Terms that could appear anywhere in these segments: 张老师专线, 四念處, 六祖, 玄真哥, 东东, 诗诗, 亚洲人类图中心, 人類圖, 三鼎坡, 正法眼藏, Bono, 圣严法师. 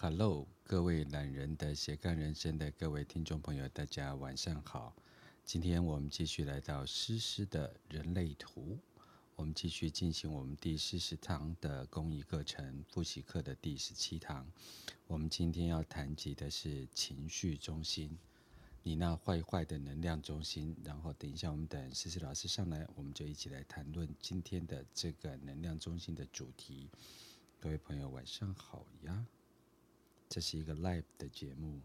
Hello， 各位懒人的斜杠人生的各位听众朋友，大家晚上好。今天我们继续来到诗诗的人类图，我们继续进行我们第40堂的公益课程复习课的第17堂。我们今天要谈及的是情绪中心，你那坏坏的能量中心。然后等一下我们等诗诗老师上来，我们就一起来谈论今天的这个能量中心的主题。各位朋友晚上好呀，这是一个 live 的节目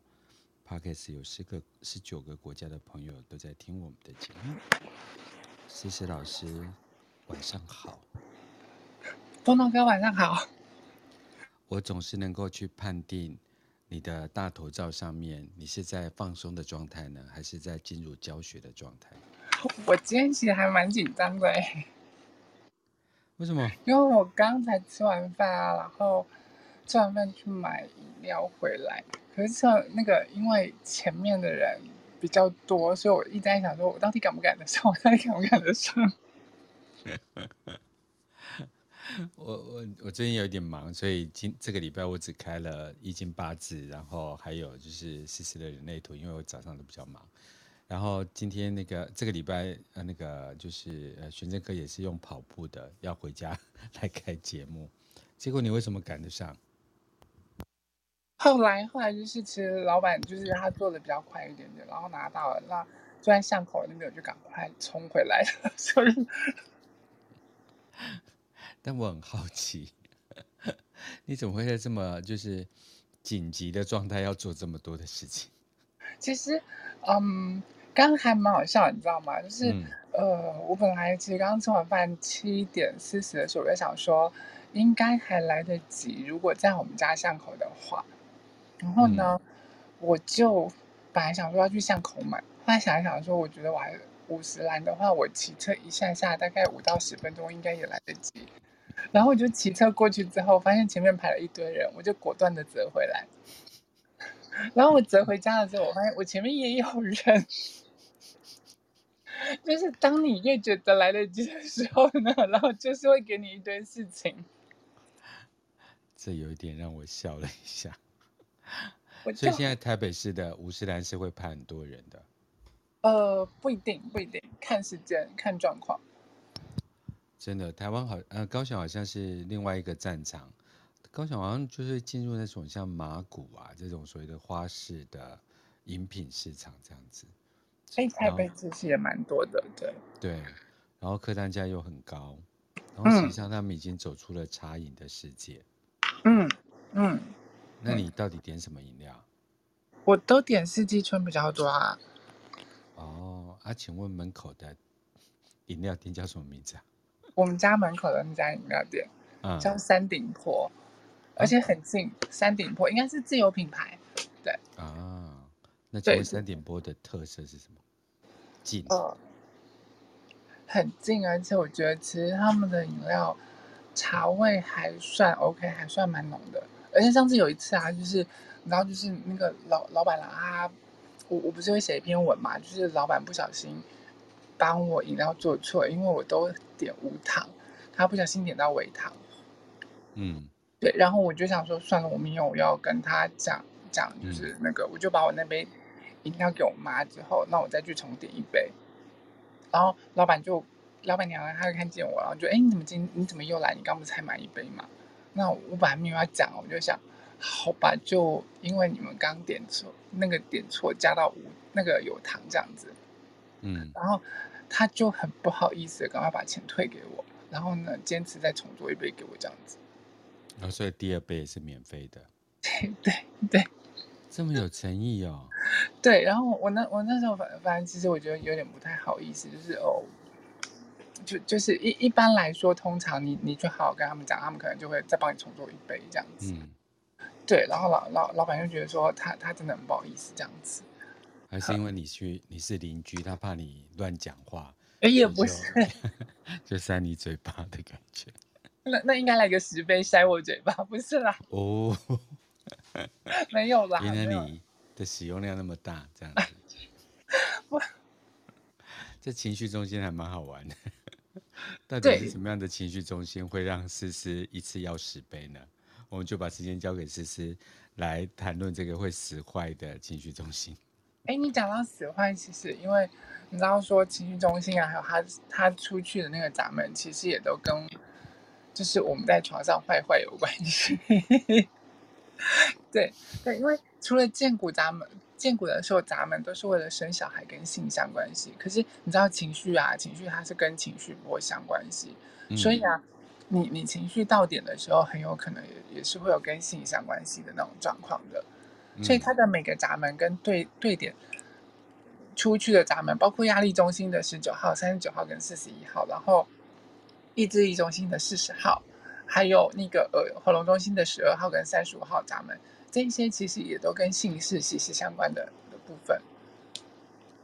，Podcast 有19个国家的朋友都在听我们的节目。诗诗老师，晚上好。东东哥，晚上好。我总是能够去判定你的大头照上面，你是在放松的状态呢，还是在进入教学的状态？我今天其实还蛮紧张的耶。为什么？因为我刚才吃完饭啊，然后吃完饭去买饮料回来，可是那个因为前面的人比较多，所以我一直在想说，我到底敢不敢得上？我最近有点忙，所以这个礼拜我只开了易经八字，然后还有就是诗诗的人类图，因为我早上都比较忙。然后今天这个礼拜那个就是玄真哥也是用跑步的，要回家来开节目。结果你为什么赶得上？后来就是，其实老板就是他做的比较快一点点，然后拿到了，那就在巷口那边我就赶快冲回来了。所以，但我很好奇，你怎么会在这么就是紧急的状态要做这么多的事情？其实，刚刚还蛮好笑，你知道吗？就是我本来其实刚吃完饭7:40的时候，我就想说，应该还来得及，如果在我们家巷口的话。然后呢，我就本来想说要去巷口买，后来想一想说，我觉得我还50兰的话，我骑车一下下大概5到10分钟应该也来得及。然后我就骑车过去之后，发现前面排了一堆人，我就果断的折回来。然后我折回家的时候，我发现我前面也有人。就是当你越觉得来得及的时候呢，然后就是会给你一堆事情。这有一点让我笑了一下。所以现在台北市的50兰是会派很多人的。不一定，看时间，看状况。真的，台湾高雄好像是另外一个战场。高雄好像就是进入那种像麻古啊这种所谓的花市的饮品市场这样子。所以台北其实也蛮多的，对。然后客单价又很高，然后实际上他们已经走出了茶饮的世界。那你到底点什么饮料？我都点四季春比较多啊。请问门口的饮料店叫什么名字啊？我们家门口的那家饮料店叫三鼎坡，而且很近。三鼎坡应该是自有品牌，对啊。那请问三鼎坡的特色是什么？近，很近，而且我觉得其实他们的饮料茶味还算 OK， 还算蛮浓的。而且上次有一次啊，就是然后就是那个老板啦，我不是会写一篇文嘛，就是老板不小心帮我饮料做错，因为我都点无糖，他不小心点到微糖。对，然后我就想说算了，我没有，我要跟他讲，就是那个，我就把我那杯饮料给我妈之后，那我再去重点一杯。然后老板娘她就看见我，然后就你怎么又来？你刚不是才买一杯吗？那我本来没有要讲，我就想好吧，就因为你们刚点错加到有糖这样子。然后他就很不好意思，赶快把钱退给我，然后呢坚持再重做一杯给我这样子。然后所以第二杯也是免费的。对。这么有诚意哦。对，然后我那时候反正其实我觉得有点不太好意思，就是就是一般来说，通常你就好好跟他们讲，他们可能就会再帮你重做一杯这样子。对，然后老板就觉得说他真的很不好意思这样子。还是因为你是邻居，他怕你乱讲话。也不是，就塞你嘴巴的感觉。那应该来个10杯塞我嘴巴，不是啦。没有啦，原来你的使用量那么大，这样子。这情绪中心还蛮好玩的。到底是什么样的情绪中心会让诗诗一次要10杯呢？我们就把时间交给思思来谈论这个会使坏的情绪中心。哎，你讲到使坏，其实因为你知道说情绪中心啊，还有他出去的那个闸门，其实也都跟就是我们在床上坏坏有关系。对对，因为除了荐股闸门，荐股的时候闸门都是为了生小孩跟性相关系，可是你知道情绪啊，情绪它是跟情绪波相关系，所以啊，你情绪到点的时候，很有可能 也是会有跟性相关系的那种状况的。所以它的每个闸门跟对点出去的闸门，包括压力中心的19号、39号跟41号，然后意志力中心的40号，还有那个喉咙中心的12号跟35号闸门，这些其实也都跟性事息息相关 的部分。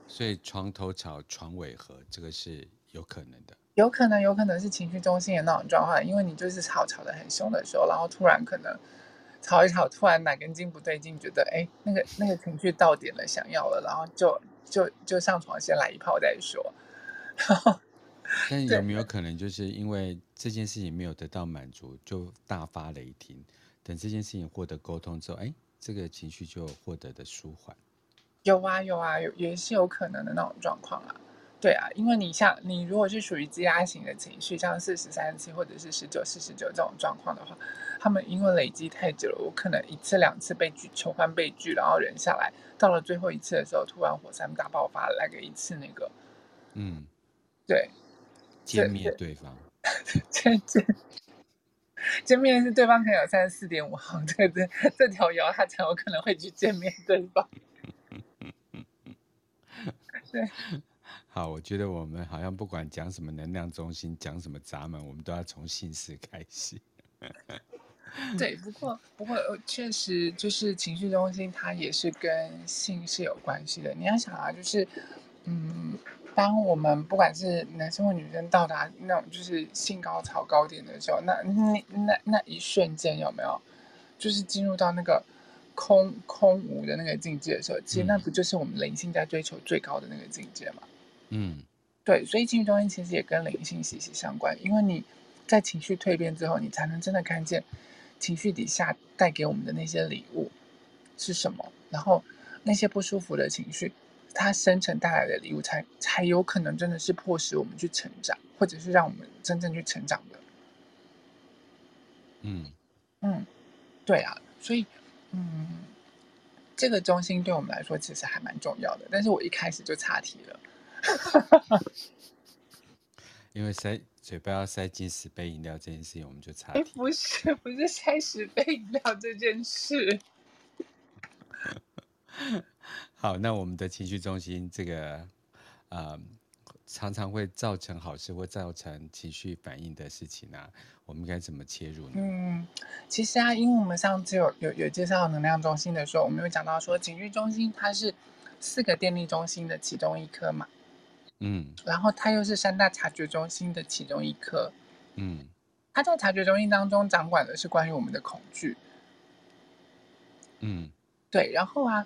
所以床头吵，床尾和，这个是有可能的。有可能是情绪中心的那种状况，因为你就是吵得很凶的时候，然后突然可能吵一吵，突然哪根筋不对劲，觉得哎，那个情绪到点了，想要了，然后就上床先来一炮再说。但有没有可能就是因为这件事情没有得到满足，就大发雷霆？等这件事情获得沟通之后，哎，这个情绪就获得的舒缓。有啊，也是有可能的那种状况啊。对啊，因为你如果是属于积压型的情绪，像43期或者是1949这种状况的话，他们因为累积太久了，我可能一次两次被拒，求欢被拒，然后忍下来，到了最后一次的时候，突然火山大爆发，来个一次那个，对，歼灭对方，歼灭是对方可能有34.5号，这条谣他才有可能会去歼灭对方，对。好，我觉得我们好像不管讲什么能量中心，讲什么闸门，我们都要从性事开始。对，不过确实就是情绪中心，它也是跟性是有关系的。你要想啊，就是当我们不管是男生或女生到达那种就是性高潮高点的时候，那一瞬间有没有，就是进入到那个空无的那个境界的时候，其实那不就是我们灵性在追求最高的那个境界吗？对，所以情绪中心其实也跟灵性息息相关，因为你在情绪蜕变之后，你才能真的看见情绪底下带给我们的那些礼物是什么，然后那些不舒服的情绪，它深层带来的礼物才有可能真的是迫使我们去成长，或者是让我们真正去成长的。对啊，所以这个中心对我们来说其实还蛮重要的，但是我一开始就岔题了。因为嘴巴要塞进10杯饮料这件事情，我们就差点。不是塞10杯饮料这件事。好，那我们的情绪中心这个常常会造成好事或造成情绪反应的事情啊，我们该怎么切入呢？其实啊，因为我们上次有介绍能量中心的时候，我们有讲到说情绪中心它是4个电力中心的其中一颗嘛。然后它又是3大察觉中心的其中一颗。它在察觉中心当中掌管的是关于我们的恐惧。对，然后啊，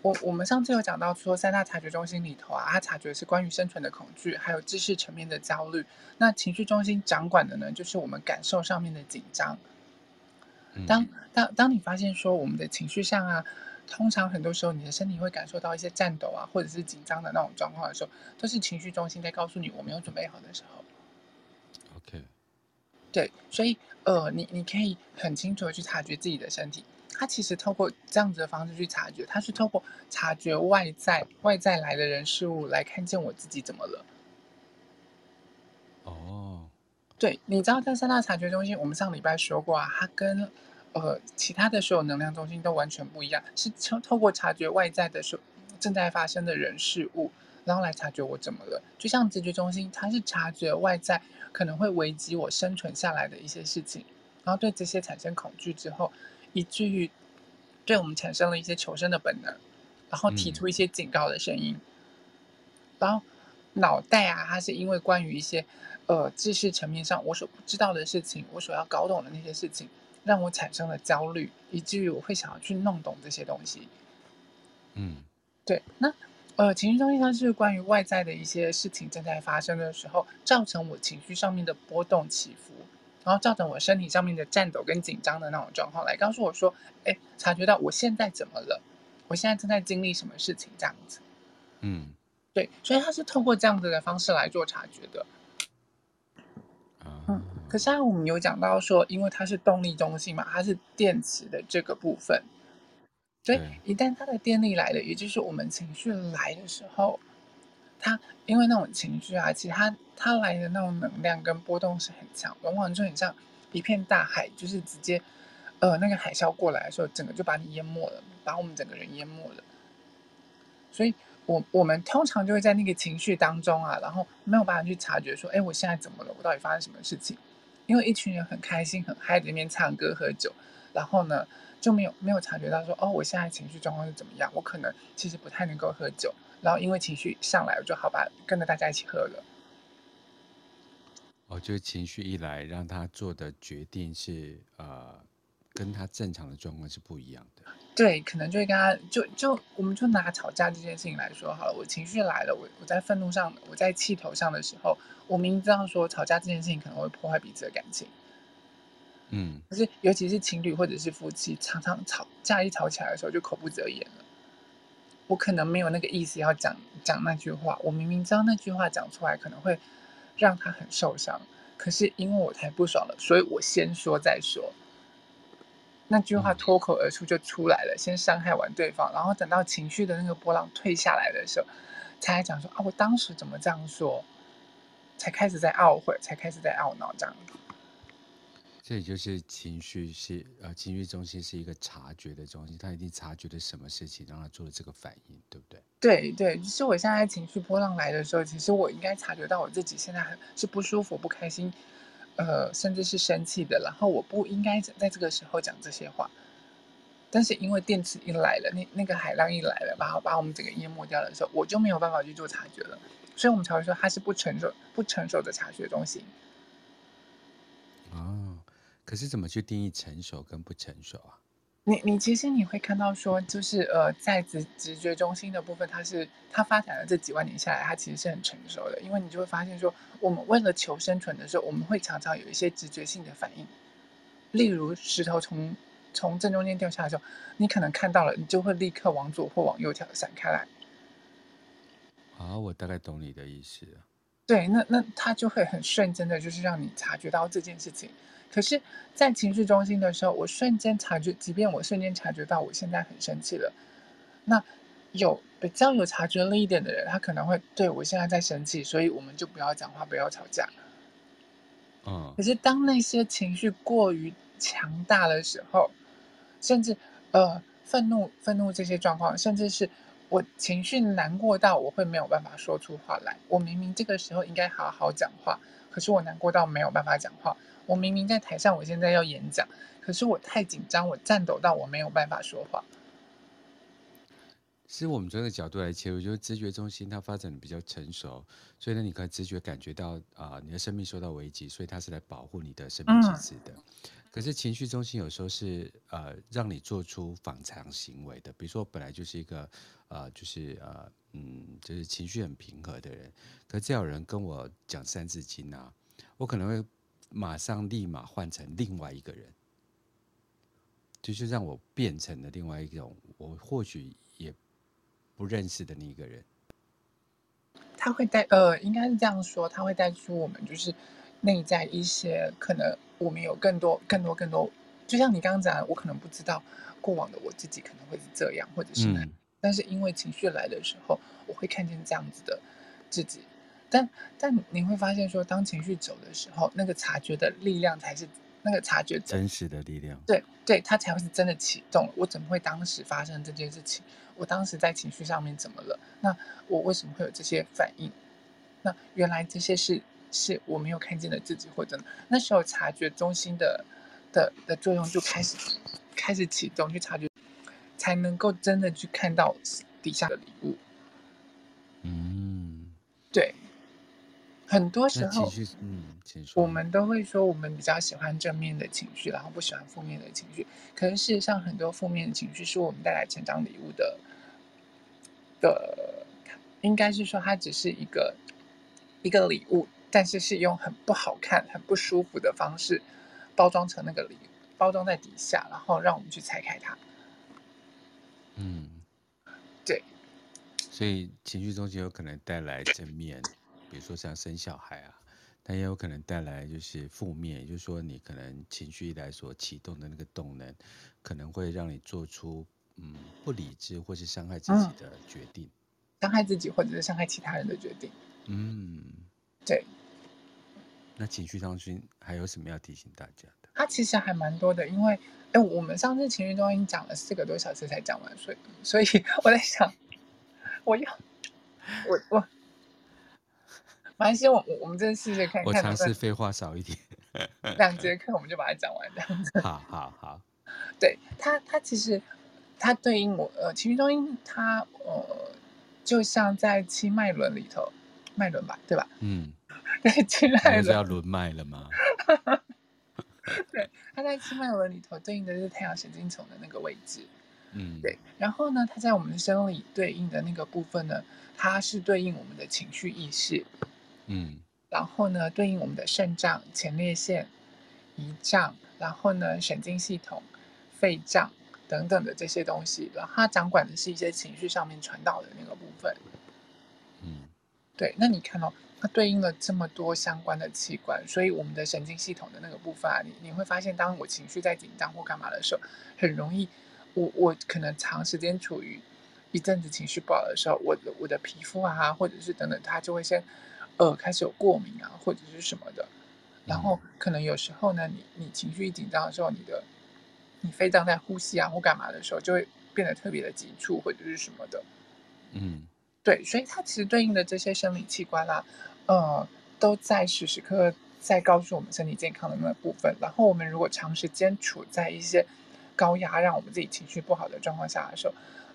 我们上次有讲到说3大察觉中心里头啊，它察觉是关于生存的恐惧，还有知识层面的焦虑。那情绪中心掌管的呢，就是我们感受上面的紧张。当你发现说我们的情绪上啊，通常很多时候你的身体会感受到一些颤抖啊，或者是紧张的那种状况的时候，都是情绪中心在告诉你我没有准备好的时候。OK。对，所以你可以很清楚的去察觉自己的身体，它其实透过这样子的方式去察觉，它是透过察觉外在来的人事物来看见我自己怎么了。哦。对，你知道在3大察觉中心，我们上礼拜说过啊，它跟其他的所有能量中心都完全不一样，是透过察觉外在的正在发生的人事物，然后来察觉我怎么了。就像直觉中心，它是察觉外在可能会危及我生存下来的一些事情，然后对这些产生恐惧之后，以至于对我们产生了一些求生的本能，然后提出一些警告的声音。然后脑袋啊，它是因为关于一些知识层面上我所不知道的事情，我所要搞懂的那些事情，让我产生了焦虑，以至于我会想要去弄懂这些东西。对。那情绪中心它是关于外在的一些事情正在发生的时候，造成我情绪上面的波动起伏，然后照着我身体上面的颤抖跟紧张的那种状况来告诉我说，哎，察觉到我现在怎么了，我现在正在经历什么事情这样子。嗯，对，所以他是透过这样子的方式来做察觉的。嗯，可是啊，我们有讲到说，因为它是动力中心嘛，它是电池的这个部分，所以对，一旦它的电力来了，也就是我们情绪来的时候，它因为那种情绪啊，其实它来的那种能量跟波动是很强，往往就很像一片大海，就是直接那个海啸过来的时候，整个就把你淹没了，把我们整个人淹没了。所以我们通常就会在那个情绪当中啊，然后没有办法去察觉说，哎，我现在怎么了？我到底发生什么事情？因为一群人很开心、很嗨，在那边唱歌、喝酒，然后呢就没有察觉到说，哦，我现在情绪状况是怎么样？我可能其实不太能够喝酒，然后因为情绪上来，我就好吧，跟着大家一起喝了。哦，就是情绪一来，让他做的决定是跟他正常的状况是不一样的。对，可能就会跟他就我们就拿吵架这件事情来说好了。我情绪来了，我在愤怒上，我在气头上的时候，我明明知道说吵架这件事情可能会破坏彼此的感情，嗯，可是尤其是情侣或者是夫妻，常常吵架一吵起来的时候就口不择言了。我可能没有那个意思要讲那句话，我明明知道那句话讲出来可能会让他很受伤，可是因为我太不爽了，所以我先说再说。那句话脱口而出就出来了，先伤害完对方，然后等到情绪的那个波浪退下来的时候，才讲说啊，我当时怎么这样说，才开始在懊悔，才开始在懊恼这样子。这也就是情绪中心是一个察觉的中心，他一定察觉了什么事情，让他做了这个反应，对不对？对对，就是我现在情绪波浪来的时候，其实我应该察觉到我自己现在是不舒服、不开心，甚至是生气的，然后我不应该在这个时候讲这些话，但是因为电池一来了，那个海浪一来了，把我们整个淹没掉的时候，我就没有办法去做察觉了，所以我们才会说它是不成熟的察觉中心。哦，可是怎么去定义成熟跟不成熟啊？你其实你会看到说，就是在直觉中心的部分，它发展了这几万年下来，它其实是很成熟的，因为你就会发现说，我们为了求生存的时候，我们会常常有一些直觉性的反应，例如石头从正中间掉下来的时候，你可能看到了，你就会立刻往左或往右闪开来。啊，我大概懂你的意思了。对，那它就会很瞬间的，就是让你察觉到这件事情。可是，在情绪中心的时候，我瞬间察觉，即便我瞬间察觉到我现在很生气了，那比较有察觉力一点的人，他可能会对我现在在生气，所以我们就不要讲话，不要吵架。嗯，可是当那些情绪过于强大的时候，甚至愤怒这些状况，甚至是我情绪难过到我会没有办法说出话来，我明明这个时候应该好好讲话，可是我难过到没有办法讲话。我明明在台上，我现在要演讲，可是我太紧张，我颤抖到我没有办法说话。是我们这个角度来切入，就是直觉中心它发展的比较成熟，所以呢，你可以直觉感觉到你的生命受到危机，所以它是来保护你的生命机制的。可是情绪中心有时候是让你做出反常行为的，比如说本来就是一个就是情绪很平和的人，可是有人跟我讲三字经啊，我可能会马上立马换成另外一个人，就是让我变成了另外一种我或许也不认识的那一个人。他会应该是这样说，他会带出我们就是内在一些可能我们有更多，就像你刚刚讲的，我可能不知道过往的我自己可能会是这样，或者是那样，但是因为情绪来的时候，我会看见这样子的自己。但你会发现说，当情绪走的时候，那个察觉的力量才是那个察觉真实的力量。对对，它才会是真的启动了。我怎么会当时发生这件事情？我当时在情绪上面怎么了？那我为什么会有这些反应？那原来这些是我没有看见的自己，或者那时候察觉中心的作用就开始启动，去察觉，才能够真的去看到底下的礼物。嗯，对。很多时候我们都会说我们比较喜欢正面的情绪，然后不喜欢负面的情绪，可是事实上很多负面的情绪是我们带来成长礼物的，应该是说它只是一个礼物，但是是用很不好看很不舒服的方式包装成那个礼物，包装在底下，然后让我们去拆开它。嗯，对。所以情绪中心有可能带来正面，比如说像生小孩啊，但也有可能带来就是负面，也就是说你可能情绪一来所启动的那个动能，可能会让你做出不理智或是伤害自己的决定，伤害自己或者是伤害其他人的决定。嗯，对。那情绪中心还有什么要提醒大家的？它其实还蛮多的，因为我们上次情绪中心讲了4个多小时才讲完，所以我在想，我马来西亚，我们真的试试看。我尝试废话少一点，2节课我们就把它讲完这样子。好。对，它其实它对应我情绪中心，它就像在7脉轮里头，脉轮吧，对吧？嗯。对，7脉轮就是要轮脉了吗？对，它在7脉轮里头对应的是太阳神经丛的那个位置。嗯，对。然后呢，它在我们的生理对应的那个部分呢，它是对应我们的情绪意识。嗯。然后呢，对应我们的肾脏、前列腺、胰脏，然后呢，神经系统、肺脏等等的这些东西。然后它掌管的是一些情绪上面传导的那个部分。嗯，对。那你看哦。它对应了这么多相关的器官，所以我们的神经系统的那个部分啊，你会发现，当我情绪在紧张或干嘛的时候，很容易，我可能长时间处于一阵子情绪不好的时候，我的皮肤啊，或者是等等，它就会先开始有过敏啊，或者是什么的。然后可能有时候呢，你情绪一紧张的时候，你肺脏在呼吸啊或干嘛的时候，就会变得特别的急促或者是什么的。嗯。对，所以它其实对应的这些生理器官啦、都在时时刻刻在告诉我们身体健康的那部分。然后我们如果长时间处在一些高压，让我们自己情绪不好的状况下的时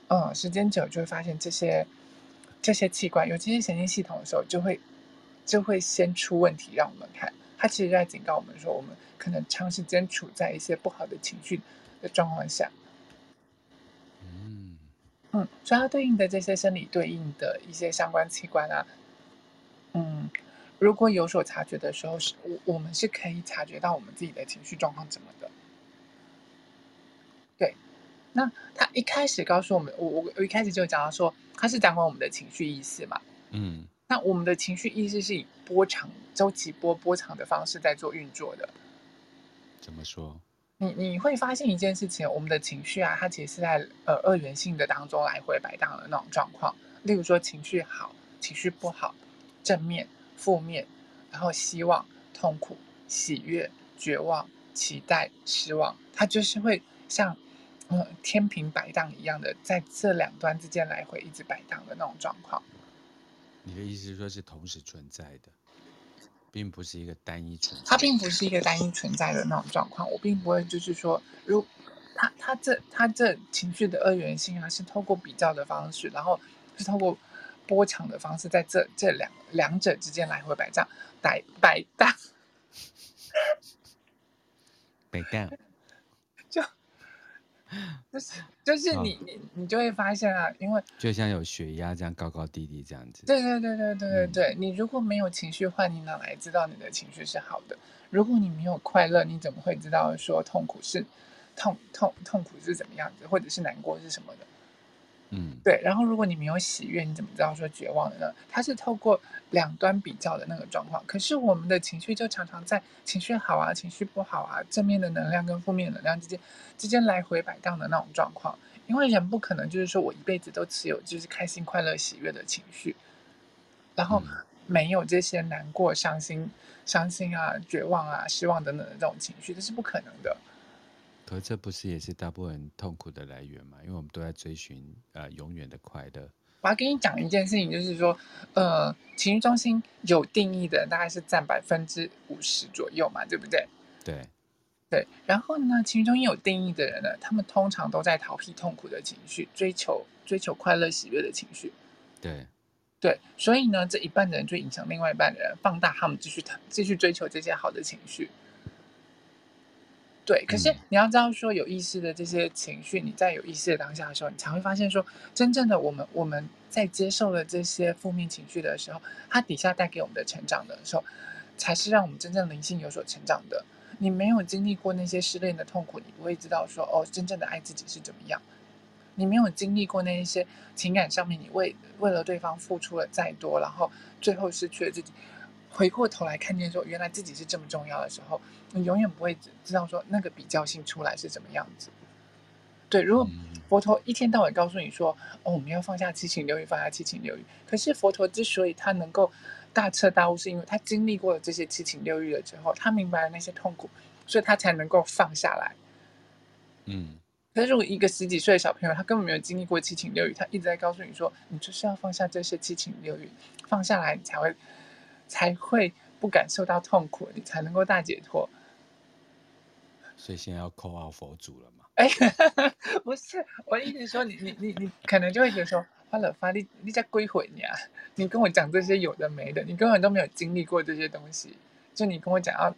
候，时间久就会发现这些器官，尤其是神经系统的时候，就会先出问题让我们看。它其实在警告我们说，我们可能长时间处在一些不好的情绪的状况下。所以它对应的这些生理对应的一些相关器官啊，如果有所察觉的时候，我们是可以察觉到我们自己的情绪状况怎么的。对，那它一开始告诉我们，我一开始就讲到说，它是掌管我们的情绪意识嘛。嗯。那我们的情绪意识是以波长、周期波长的方式在做运作的。怎么说？你会发现一件事情，我们的情绪啊，它其实是在二元性的当中来回摆荡的那种状况。例如说，情绪好、情绪不好、正面、负面，然后希望、痛苦、喜悦、绝望、期待、失望，它就是会像天平摆荡一样的，在这2端之间来回一直摆荡的那种状况。你的意思是说，是同时存在的？并不是一个单一存在，它并不是一个单一存在的那种状况。我并不会就是说，如它这情绪的二元性啊，是透过比较的方式，然后是透过波长的方式，在这两者之间来回摆荡，摆荡，就是你就会发现啊，因为就像有血压这样高高低低这样子。对，你如果没有情绪化，你哪来知道你的情绪是好的？如果你没有快乐，你怎么会知道说痛苦是怎么样子，或者是难过是什么的？嗯，对。然后如果你没有喜悦，你怎么知道说绝望的呢？它是透过2端比较的那个状况。可是我们的情绪就常常在情绪好啊、情绪不好啊、正面的能量跟负面能量之间来回摆荡的那种状况。因为人不可能就是说我一辈子都持有就是开心、快乐、喜悦的情绪，然后没有这些难过、伤心啊、绝望啊、失望等等的这种情绪，这是不可能的。可这不是也是大部分人痛苦的来源嘛？因为我们都在追寻永远的快乐。我要跟你讲一件事情，就是说，情绪中心有定义的大概是占50%左右嘛，对不对？对。然后呢，情绪中心有定义的人呢，他们通常都在逃避痛苦的情绪，追求快乐喜悦的情绪。对，所以呢，这一半的人就影响另外一半的人，放大他们继续追求这些好的情绪。对，可是你要知道说，有意识的这些情绪，你在有意识的当下的时候，你才会发现说，真正的我们在接受了这些负面情绪的时候，它底下带给我们的成长的时候，才是让我们真正灵性有所成长的。你没有经历过那些失恋的痛苦，你不会知道说哦，真正的爱自己是怎么样。你没有经历过那一些情感上面，你为了对方付出了再多，然后最后失去了自己，回过头来看见说原来自己是这么重要的时候，你永远不会知道说那个比较性出来是怎么样子。对，如果佛陀一天到晚告诉你说哦，我们要放下七情六欲，放下七情六欲，可是佛陀之所以他能够大彻大悟，是因为他经历过了这些七情六欲了之后，他明白了那些痛苦，所以他才能够放下来。嗯，可是如果一个十几岁的小朋友，他根本没有经历过七情六欲，他一直在告诉你说，你就是要放下这些七情六欲，放下来你才会不感受到痛苦，你才能够大解脱。所以现在要call out佛祖了嘛？哎，不是，我一直说你可能就会觉得说，花了发力，你在归回你啊！你跟我讲这些有的没的，你根本都没有经历过这些东西，就你跟我讲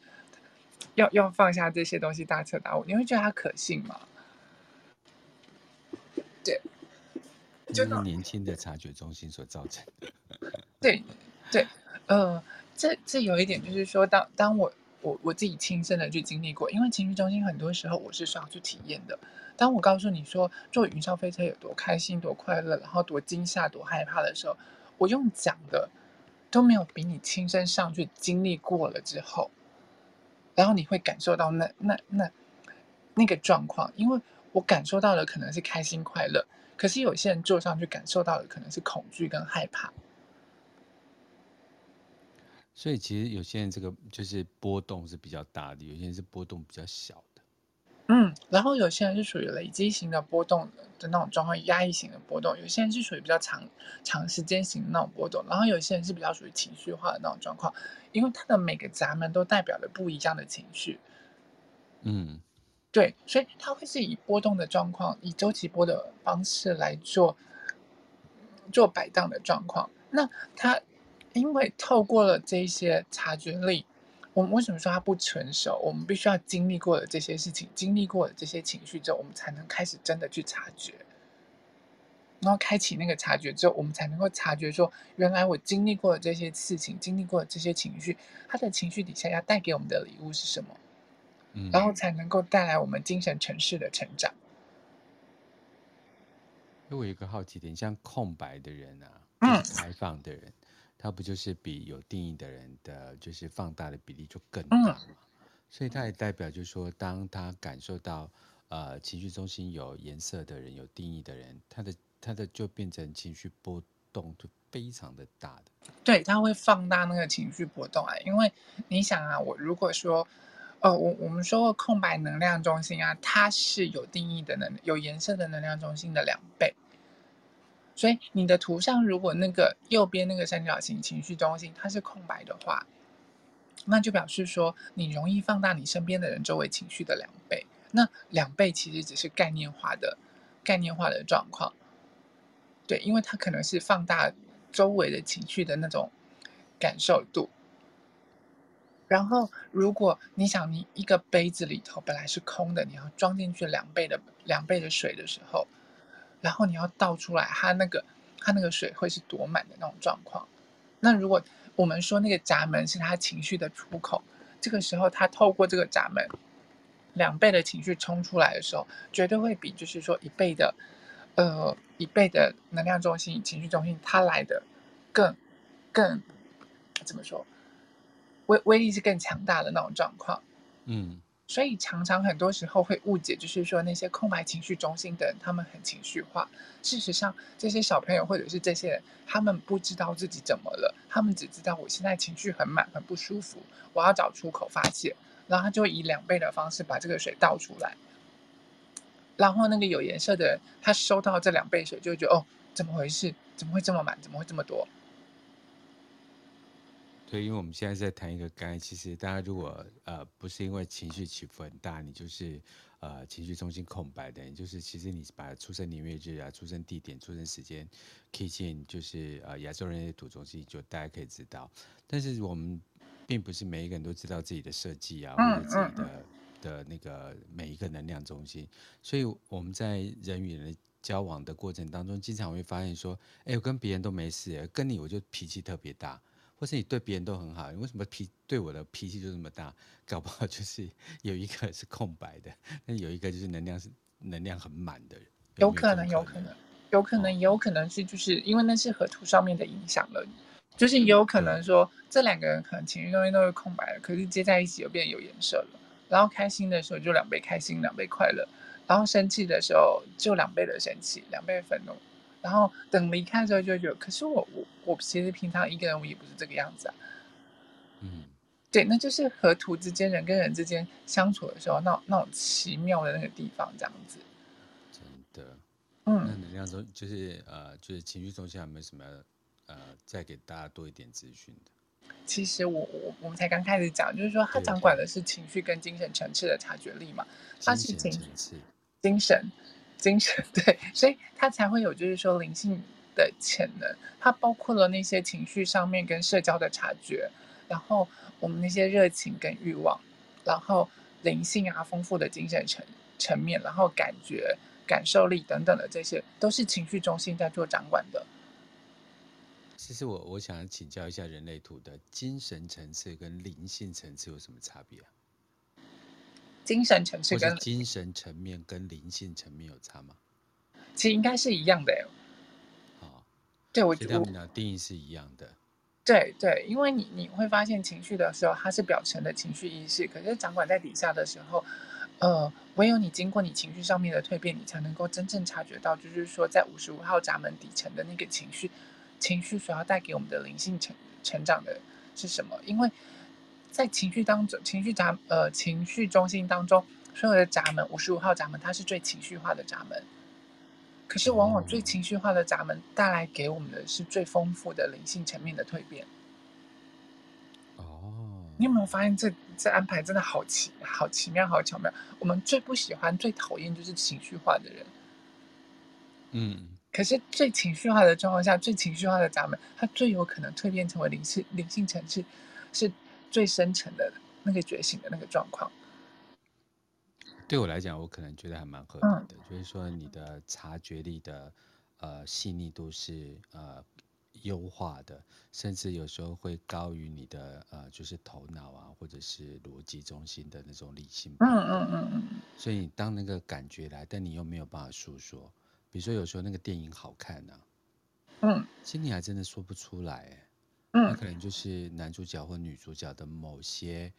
要放下这些东西，大彻大悟，你会觉得它可信吗？对，就是年轻的察觉中心所造成的。对对，这有一点就是说，当我自己亲身的去经历过，因为情绪中心很多时候我是需要去体验的。当我告诉你说坐云霄飞车有多开心、多快乐，然后多惊吓、多害怕的时候，我用讲的都没有比你亲身上去经历过了之后，然后你会感受到那个状况，因为我感受到的可能是开心快乐，可是有些人坐上去感受到的可能是恐惧跟害怕。所以其实有些人这个就是波动是比较大的，有些人是波动比较小的。嗯，然后有些人是属于累积型的波动的那种状况，压抑型的波动；有些人是属于比较长时间型的那种波动，然后有些人是比较属于情绪化的那种状况，因为它的每个闸门都代表了不一样的情绪。嗯。对，所以它会是以波动的状况，以周期波的方式来做摆荡的状况。那它因为透过了这些察觉力，我们为什么说它不成熟？我们必须要经历过了这些事情，经历过了这些情绪之后，我们才能开始真的去察觉。然后开启那个察觉之后，我们才能够察觉说，原来我经历过了这些事情，经历过了这些情绪，它的情绪底下要带给我们的礼物是什么？然后才能够带来我们精神层次的成长。因为我有一个好奇点，像空白的人啊，就是开放的人，他不就是比有定义的人的，就是放大的比例就更大嘛？所以他也代表就是说，当他感受到情绪中心有颜色的人、有定义的人，他的就变成情绪波动就非常的大的。对，他会放大那个情绪波动啊，因为你想啊，我如果说。我们说过空白能量中心啊，它是有定义的有颜色的能量中心的2倍。所以你的图上如果那个右边那个三角形情绪中心它是空白的话，那就表示说你容易放大你身边的人周围情绪的2倍。那2倍其实只是概念化的状况。对，因为它可能是放大周围的情绪的那种感受度。然后如果你想你一个杯子里头本来是空的，你要装进去两倍的水的时候，然后你要倒出来，它那个水会是多满的那种状况。那如果我们说那个闸门是他情绪的出口，这个时候他透过这个闸门2倍的情绪冲出来的时候，绝对会比就是说一倍的能量中心情绪中心它来的更怎么说，威力是更强大的那种状况。嗯，所以常常很多时候会误解，就是说那些空白情绪中心的人他们很情绪化，事实上这些小朋友或者是这些人他们不知道自己怎么了，他们只知道我现在情绪很满很不舒服，我要找出口发泄，然后他就会以2倍的方式把这个水倒出来，然后那个有颜色的人他收到这2倍水就会觉得哦，怎么回事，怎么会这么满，怎么会这么多。对，因为我们现在在谈一个概念，其实大家如果不是因为情绪起伏很大，你就是情绪中心空白的人，就是其实你把出生年月日啊、出生地点、出生时间 key 进，就是亚洲人类图中心，就大家可以知道。但是我们并不是每一个人都知道自己的设计啊，或者自己的那个每一个能量中心，所以我们在人与人的交往的过程当中，经常会发现说，哎，我跟别人都没事，跟你我就脾气特别大。或是你对别人都很好，你为什么对我的脾气就这么大？搞不好就是有一个是空白的，但有一个就是能量很满的人，有可能是就是因为那是河图上面的影响了，就是有可能说这两个人可能情绪中间都是空白的，可是接在一起又变有颜色了，然后开心的时候就两倍开心两倍快乐，然后生气的时候就两倍的生气两倍的愤怒，然后等离开之后就觉得可是我其实平常一个人我也不是这个样子啊。嗯，对，那就是河图之间人跟人之间相处的时候那种奇妙的那个地方这样子，真的。那能量中就是情绪中心还没什么再给大家多一点资讯的。其实我们才刚开始讲，就是说他掌管的是情绪跟精神层次的察觉力嘛，他是精神对，所以他才会有就是说灵性的潜能，他包括了那些情绪上面跟社交的察觉，然后我们那些热情跟欲望，然后灵性啊丰富的精神层面，然后感觉感受力等等的，这些都是情绪中心在做掌管的。其实我想请教一下人类图的精神层次跟灵性层次有什么差别啊？精神层次跟精神层面跟灵性层面有差吗？其实应该是一样的耶。哦，对，我觉得他们的定义是一样的。对对，因为你会发现情绪的时候，它是表层的情绪意识，可是掌管在底下的时候，唯有你经过你情绪上面的蜕变，你才能够真正察觉到，就是说在55号闸门底层的那个情绪所要带给我们的灵性成长的是什么？因为在情绪中心当中，所有的闸门55号闸门它是最情绪化的闸门，可是往往最情绪化的闸门带来给我们的是最丰富的灵性层面的蜕变。你有没有发现这安排真的好奇妙好巧妙？我们最不喜欢最讨厌就是情绪化的人。可是最情绪化的状况下，最情绪化的闸门，它最有可能蜕变成为灵性层次，是最深层的那个觉醒的那个状况。对我来讲，我可能觉得还蛮合理的，就是说你的察觉力的细腻度是优化的，甚至有时候会高于你的就是头脑啊，或者是逻辑中心的那种理性。所以当那个感觉来，但你又没有办法诉说。比如说，有时候那个电影好看啊，心里还真的说不出来欸，那可能就是男主角或女主角的某些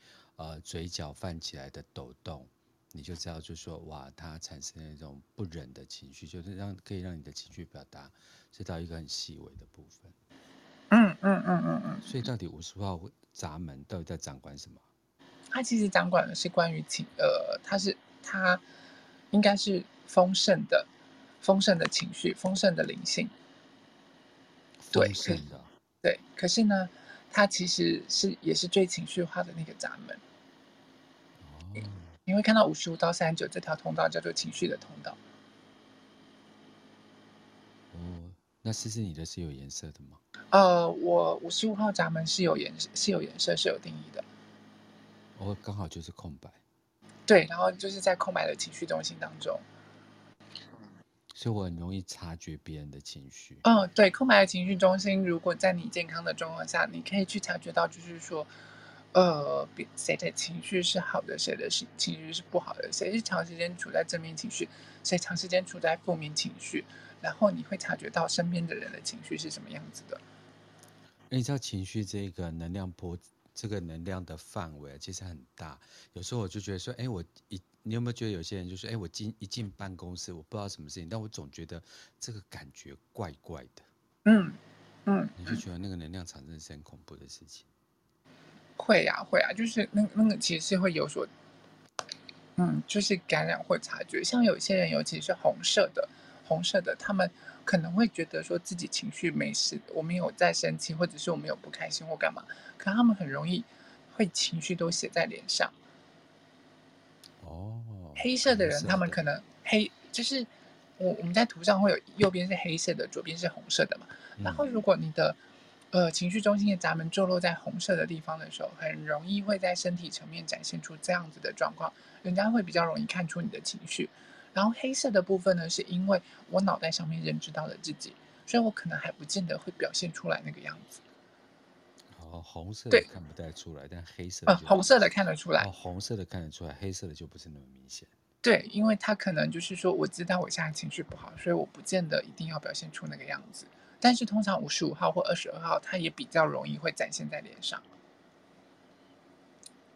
嘴角泛起来的抖动，你就知道，就是说哇，他产生了一种不忍的情绪，就是可以让你的情绪表达是到一个很细微的部分。所以到底55号闸门到底在掌管什么？它其实掌管的是关于它应该是丰盛的情绪，丰盛的灵性，对，对。可是呢，它其实也是最情绪化的那个闸门。你会看到55到39这条通道叫做情绪的通道。那思思你的是有颜色的吗？我55号闸门是有颜色是有定义的。我刚好就是空白。对，然后就是在空白的情绪中心当中。所以我很容易察觉别人的情绪。对，空白的情绪中心，如果在你健康的状况下，你可以去察觉到，就是说，谁的情绪是好的，谁的情绪是不好的，谁是长时间处在正面情绪，谁长时间处在负面情绪，然后你会察觉到身边的人的情绪是什么样子的。你知道情绪这个能量波，这个能量的范围其实很大，有时候我就觉得说，你有没有觉得有些人就是我一进办公室，我不知道什么事情，但我总觉得这个感觉怪怪的。你就觉得那个能量产生是很恐怖的事情。会啊，就是那个其实是会有所，就是感染或察觉。像有些人，尤其是红色的，他们可能会觉得说自己情绪没事，我没有在生气，或者是我没有不开心或干嘛，可他们很容易会情绪都写在脸上。黑色的人，他们可能就是我们在图上会有右边是黑色的，左边是红色的嘛。然后如果你的情绪中心的闸门坐落在红色的地方的时候，很容易会在身体层面展现出这样子的状况，人家会比较容易看出你的情绪。然后黑色的部分呢，是因为我脑袋上面认知到了自己，所以我可能还不见得会表现出来那个样子。哦，红色的对，看不太出来，但黑色的就红色的看得出来。哦，红色的看得出来，黑色的就不是那么明显。对，因为他可能就是说，我知道我现在情绪不好，所以我不见得一定要表现出那个样子。但是通常55号或22号，他也比较容易会展现在脸上。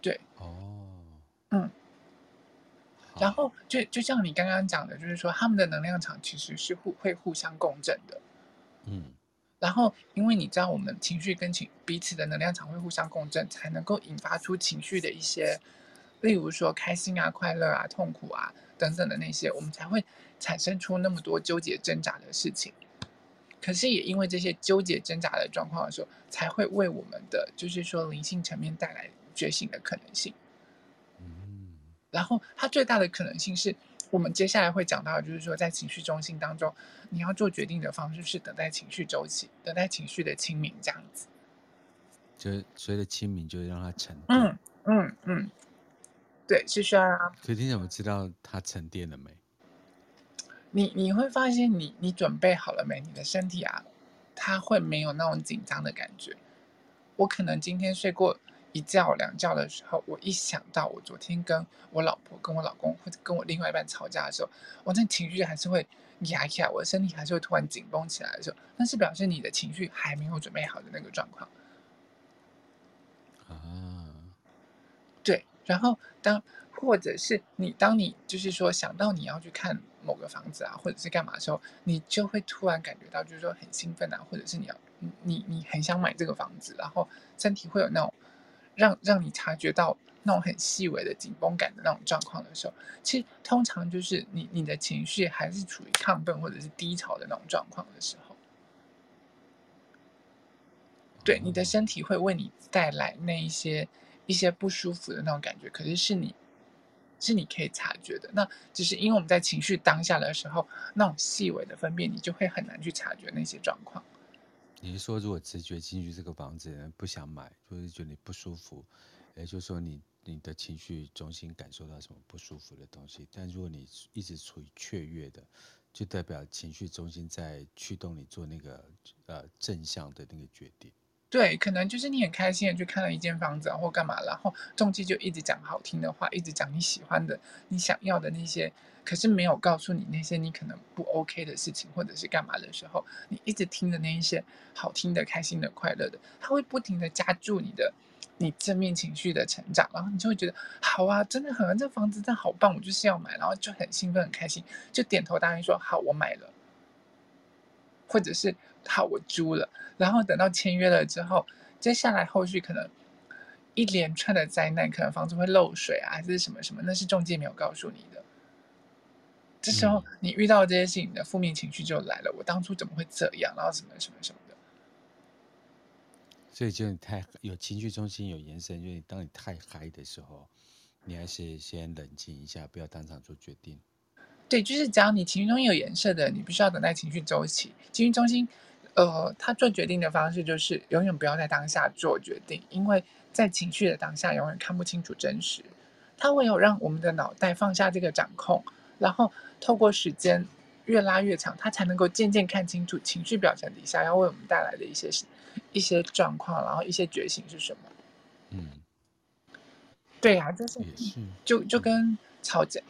对，哦，嗯，然好，后就像你刚刚讲的，就是说他们的能量场其实是会互相共振的。嗯，然后，因为你知道，我们情绪跟彼此的能量场会互相共振，才能够引发出情绪的一些，例如说开心啊、快乐啊、痛苦啊等等的那些，我们才会产生出那么多纠结挣扎的事情。可是也因为这些纠结挣扎的状况的时候，才会为我们的就是说灵性层面带来觉醒的可能性。嗯，然后它最大的可能性是我们接下来会讲到的，就是说在情绪中心当中，你要做决定的方式是等待情绪周期，等待情绪的清明这样子。就是随着清明就让它沉淀。嗯嗯嗯，对，是需要让它可是你怎么知道它沉淀了没？你会发现你准备好了没？你的身体啊，它会没有那种紧张的感觉。我可能今天睡过一觉两觉的时候，我一想到我昨天跟我老婆、跟我老公或者跟我另外一半吵架的时候，我那情绪还是会压起来，我的身体还是会突然紧绷起来的时候，那是表示你的情绪还没有准备好的那个状况。啊，对，然后或者是当你就是说想到你要去看某个房子啊，或者是干嘛的时候，你就会突然感觉到就是说很兴奋啊，或者是你很想买这个房子，然后身体会有那种让你察觉到那种很细微的紧绷感的那种状况的时候，其实通常就是你的情绪还是处于亢奋或者是低潮的那种状况的时候，对，你的哦，身体会为你带来那一些不舒服的那种感觉，可是是你可以察觉的。那只是因为我们在情绪当下的时候，那种细微的分辨，你就会很难去察觉那些状况。你是说如果直觉进去这个房子不想买，就是觉得你不舒服，也就是说你的情绪中心感受到什么不舒服的东西，但如果你一直处于雀跃的，就代表情绪中心在驱动你做那个正向的那个决定。对，可能就是你很开心的去看了一间房子啊，或干嘛，然后中介就一直讲好听的话，一直讲你喜欢的、你想要的那些，可是没有告诉你那些你可能不 OK 的事情，或者是干嘛的时候，你一直听的那一些好听的、开心的、快乐的，它会不停的加注你正面情绪的成长，然后你就会觉得好啊，真的这房子真的好棒，我就是要买，然后就很兴奋、很开心，就点头答应说好，我买了。或者是好我租了，然后等到签约了之后，接下来后续可能一连串的灾难，可能房子会漏水啊，还是什么什么，那是中介没有告诉你的。这时候嗯，你遇到这些事情，你的负面情绪就来了。我当初怎么会这样？然后什么什么什么的。所以就是你太有情绪中心有延伸，就是当你太嗨的时候，你还是先冷静一下，不要当场做决定。对，就是只要你情绪中心有颜色的，你必须要等待情绪周期。情绪中心，他做决定的方式就是永远不要在当下做决定，因为在情绪的当下永远看不清楚真实。它唯有让我们的脑袋放下这个掌控，然后透过时间越拉越长，它才能够渐渐看清楚情绪表层底下要为我们带来的一些状况，然后一些觉醒是什么。嗯，对呀、就是也是，就嗯跟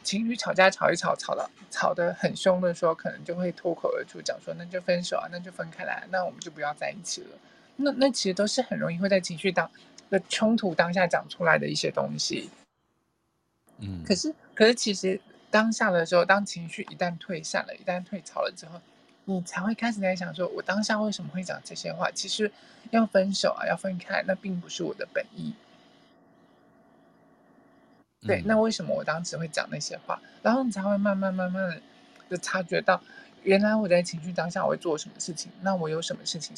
情侣吵架吵一吵，吵得很凶的时候，可能就会脱口而出讲说，那就分手啊，那就分开来啊，那我们就不要在一起了。那其实都是很容易会在情绪的冲突当下讲出来的一些东西。可嗯，是，其实当下的时候，当情绪一旦退散了，一旦退潮了之后，你才会开始在想说，我当下为什么会讲这些话？其实要分手啊，要分开，那并不是我的本意。对，那嗯，为什么我当时会讲那些话？然后你才会慢慢的察觉到，原来我在情绪当下我会做什么事情，那我有什么事情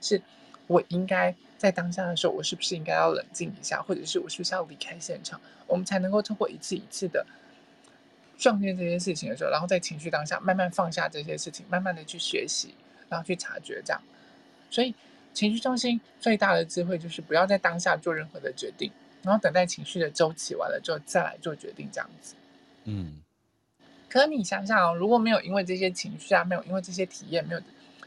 是我应该在当下的时候，我是不是应该要冷静一下，或者是我是不是要离开现场，我们才能够通过一次一次的撞见这些事情的时候，然后在情绪当下慢慢放下这些事情，慢慢的去学习，然后去察觉这样。所以情绪中心最大的智慧就是不要在当下做任何的决定，然后等待情绪的周期完了之后再来做决定这样子。嗯，可是你想想哦，如果没有因为这些情绪啊，没有因为这些体验，没有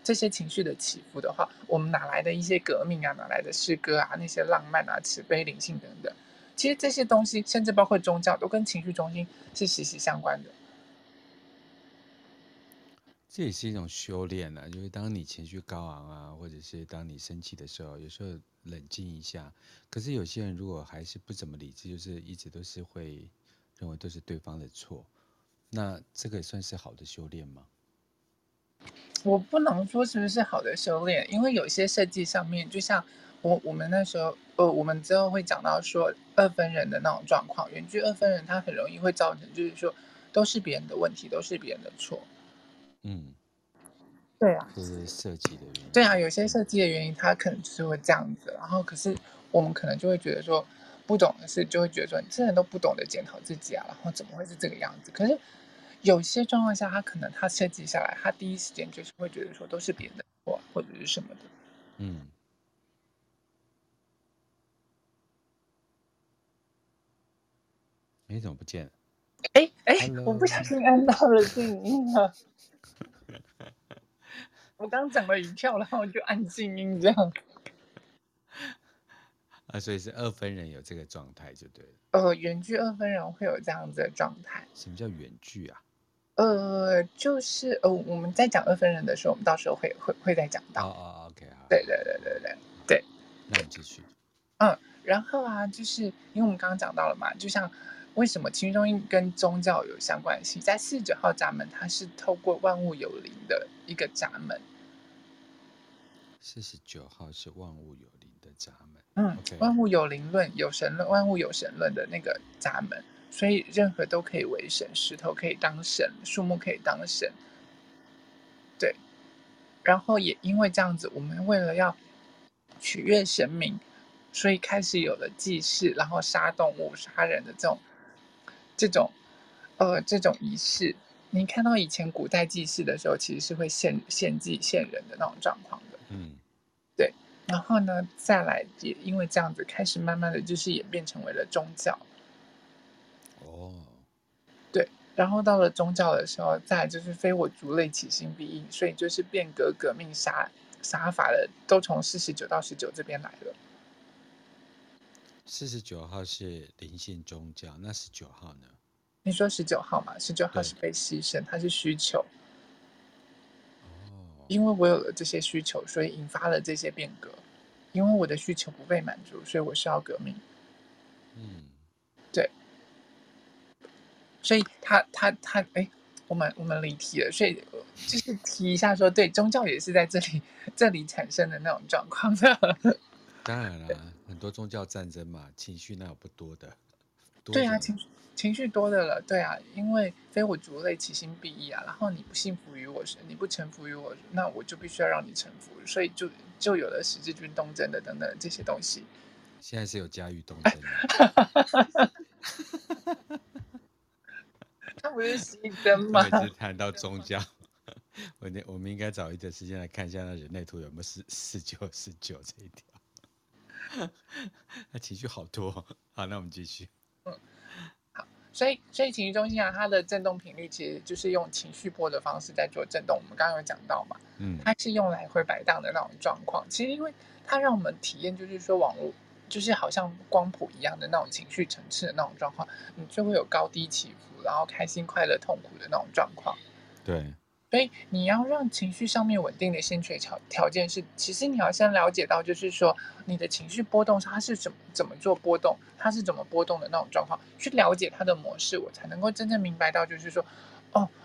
这些情绪的起伏的话，我们哪来的一些革命啊，哪来的诗歌啊，那些浪漫啊，慈悲灵性等等，其实这些东西甚至包括宗教都跟情绪中心是息息相关的。这也是一种修炼啊，就是当你情绪高昂啊，或者是当你生气的时候，有时候冷静一下。可是有些人如果还是不怎么理智，就是一直都是会认为都是对方的错，那这个也算是好的修炼吗？我不能说是不是好的修炼，因为有些设计上面，就像我们那时候，我们之后会讲到说二分人的那种状况，远距二分人它很容易会造成就是说都是别人的问题，都是别人的错。嗯，对啊，这是设计的原因。对啊，有些设计的原因，它可能就是会这样子。然后，可是我们可能就会觉得说，不懂的事就会觉得说，你这人都不懂得检讨自己啊，然后怎么会是这个样子？可是有些状况下，他可能他设计下来，他第一时间就是会觉得说都是别人的错，或者是什么的。嗯。你怎么不见了？我不小心按到了静音了。我刚讲了语跳，然后我就按静音这样。啊，所以是二分人有这个状态就对了。远距二分人会有这样子的状态。什么叫远距啊？就是我们在讲二分人的时候，我们到时候会再讲到。OK 好。对。那你继续。然后啊，就是因为我们刚刚讲到了嘛，就像。为什么情绪中心跟宗教有相关系？在49号闸门，它是透过万物有灵的一个闸门。49号是万物有灵的闸门。Okay. 万物有灵论、有神论、万物有神论的那个闸门，所以任何都可以为神，石头可以当神，树木可以当神。对，然后也因为这样子，我们为了要取悦神明，所以开始有了祭祀，然后杀动物、杀人的这种仪式。你看到以前古代祭祀的时候，其实是会献祭献人的那种状况的。对。然后呢，再来也因为这样子，开始慢慢的就是演变成为了宗教。对。然后到了宗教的时候，再来就是非我族类，其心必异，所以就是变革、革命、杀伐的，都从49到19这边来了。49号是灵性宗教，那19号呢？你说19号嘛，19号是被牺牲，它是需求。因为我有了这些需求，所以引发了这些变革。因为我的需求不被满足，所以我需要革命。对。所以他我们离题了，所以就是提一下说，对，宗教也是在这里产生的那种状况的。当然啦，很多宗教战争嘛，情绪那有不多的。对啊，情绪多的了。对啊，因为非我族类，其心必异啊。然后你不信服于我，你不臣服于我，那我就必须要让你臣服，所以就有了十字军东征的等等这些东西。现在是有嘉义东征的。他不是西征吗？每次谈到宗教。我们应该找一段时间来看一下那人类图有没有49这一条。情绪好多好，那我们继续。好，所以情绪中心啊，它的振动频率其实就是用情绪波的方式在做振动。我们刚刚有讲到嘛，它是用来回摆荡的那种状况。其实因为它让我们体验，就是说网络就是好像光谱一样的那种情绪层次的那种状况，你就会有高低起伏，然后开心、快乐、痛苦的那种状况。对。所以你要让情绪上面稳定的先决条件是，其实你要先了解到，就是说你的情绪波动它是怎么做波动，它是怎么波动的那种状况，去了解它的模式，我才能够真正明白到，就是说，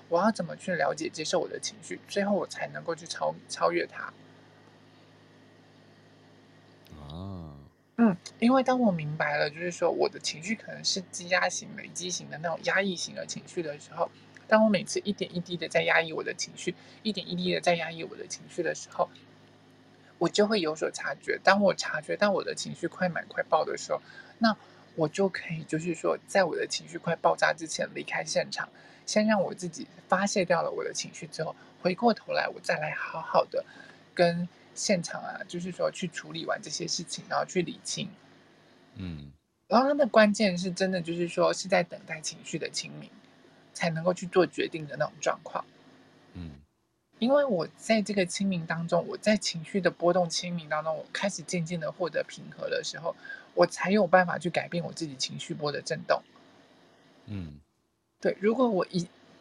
我要怎么去了解、接受我的情绪，最后我才能够去超越它。因为当我明白了，就是说我的情绪可能是积压型、累积型的那种压抑型的情绪的时候。当我每次一点一滴的在压抑我的情绪，的时候，我就会有所察觉。当我察觉到我的情绪快满快爆的时候，那我就可以就是说，在我的情绪快爆炸之前离开现场，先让我自己发泄掉了我的情绪之后，回过头来我再来好好的跟现场啊，就是说去处理完这些事情，然后去理清。然后它的关键是真的就是说是在等待情绪的清明。才能够去做决定的那种状况。因为我在这个清明当中，我在情绪的波动清明当中，我开始渐渐的获得平和的时候，我才有办法去改变我自己情绪波的震动。嗯，对，如果我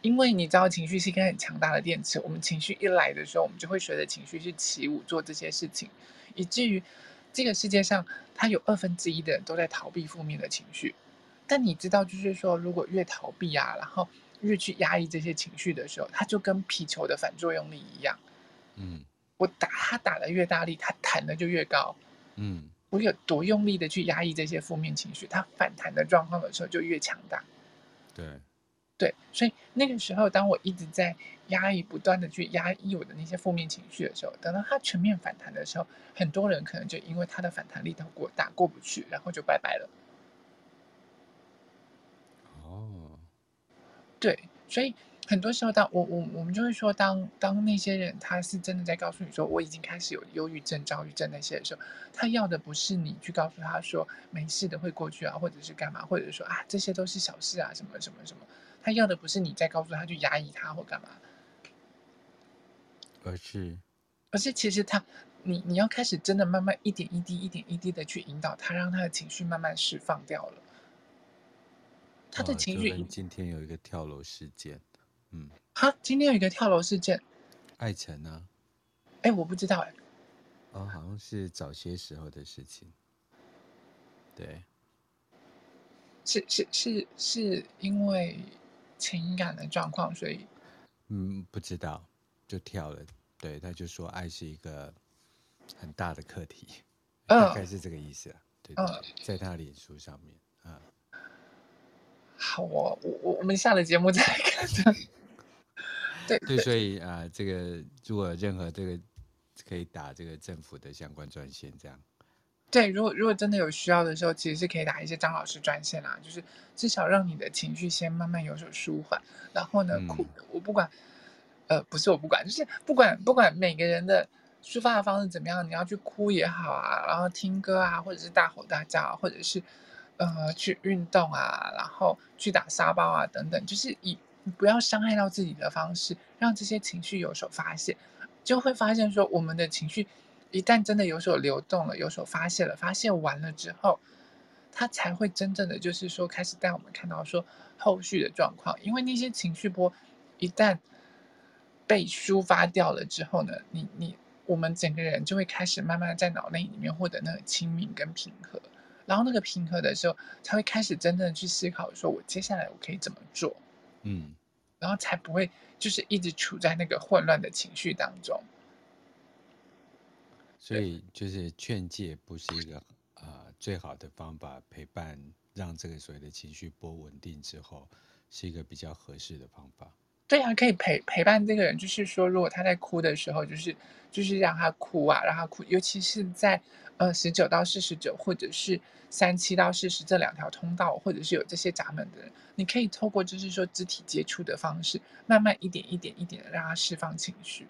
因为你知道情绪是一根很强大的电池，我们情绪一来的时候，我们就会随着情绪去起舞做这些事情，以至于这个世界上它有1/2的人都在逃避负面的情绪。但你知道就是说，如果越逃避啊，然后越去压抑这些情绪的时候，它就跟皮球的反作用力一样。嗯，我打它打得越大力，它弹得就越高。嗯，我有多用力的去压抑这些负面情绪，它反弹的状况的时候就越强大。对，所以那个时候，当我一直在压抑，不断的去压抑我的那些负面情绪的时候，等到它全面反弹的时候，很多人可能就因为它的反弹力道过大，过不去，然后就拜拜了。哦，对，所以很多时候当我们就会说，当那些人他是真的在告诉你说我已经开始有忧郁症、躁郁症那些的时候，他要的不是你去告诉他说没事的会过去啊，或者是干嘛，或者说啊这些都是小事啊，什么什么什么，他要的不是你在告诉他去压抑他或干嘛，而是其实你要开始真的慢慢一点一滴、一点一滴的去引导他，让他的情绪慢慢释放掉了。他的情绪就跟今天有一个跳楼事件。嗯，哈，今天有一个跳楼事件，艾辰啊，我不知道哦，好像是早些时候的事情。对，是因为情感的状况，所以不知道就跳了。对，他就说爱是一个很大的课题，大概是这个意思啊。对，在他脸书上面啊。好，我们下了节目再看。对，所以这个如果任何这个可以打这个政府的相关专线，这样。对，如果真的有需要的时候，其实是可以打一些张老师专线啦，就是至少让你的情绪先慢慢有所舒缓。然后呢，我不管，不是我不管，就是不管每个人的抒发的方式怎么样，你要去哭也好啊，然后听歌啊，或者是大吼大叫啊，或者是去运动啊，然后去打沙包啊等等，就是以不要伤害到自己的方式，让这些情绪有所发泄，就会发现说我们的情绪一旦真的有所流动了，有所发泄了，发泄完了之后，它才会真正的就是说开始带我们看到说后续的状况。因为那些情绪波一旦被抒发掉了之后呢，我们整个人就会开始慢慢在脑内里面获得那个清明跟平和，然后那个平和的时候，才会开始真正的去思考说我接下来我可以怎么做。嗯，然后才不会就是一直处在那个混乱的情绪当中。所以就是劝诫不是一个最好的方法，陪伴让这个所谓的情绪波稳定之后，是一个比较合适的方法。对啊，可以陪伴这个人，就是说如果他在哭的时候，就是让他哭啊，让他哭，尤其是在19-49或者是37-40这2条通道，或者是有这些闸门的人，你可以透过就是说肢体接触的方式，慢慢一点一点一点的让他释放情绪。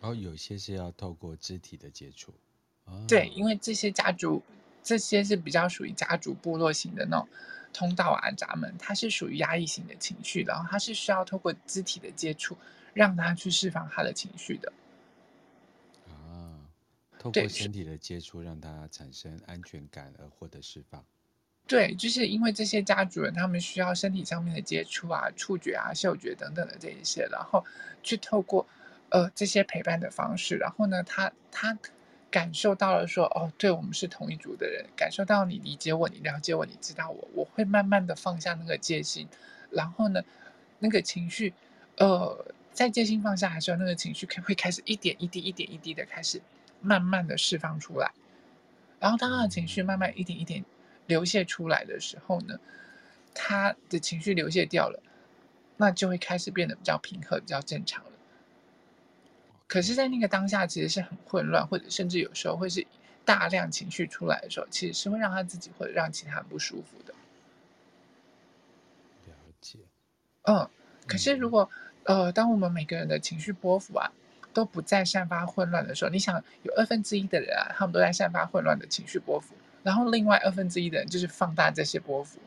然后有些是要透过肢体的接触，对，因为这些是比较属于家族部落型的那种通道啊闸门，它是属于压抑型的情绪，然后它是需要透过肢体的接触，让它去释放它的情绪的。透过身体的接触让它产生安全感而获得释放。对，就是因为这些家族人他们需要身体上面的接触啊，触觉啊、嗅觉等等的这一些，然后去透过这些陪伴的方式，然后呢，他感受到了说，哦，对，我们是同一组的人，感受到你理解我，你了解我，你知道我，我会慢慢的放下那个戒心，然后呢，那个情绪，在戒心放下的时候，那个情绪会开始一点一滴、一点一滴的开始慢慢的释放出来，然后当他的情绪慢慢一点一点流泻出来的时候呢，他的情绪流泻掉了，那就会开始变得比较平和、比较正常了。可是在那个当下其实是很混乱，或者甚至有时候会是大量情绪出来的时候，其实是会让他自己或者让其他人不舒服的。了解。可是如果当我们每个人的情绪波幅啊都不再散发混乱的时候，你想有1/2的人啊，他们都在散发混乱的情绪波幅，然后另外1/2的人就是放大这些波幅，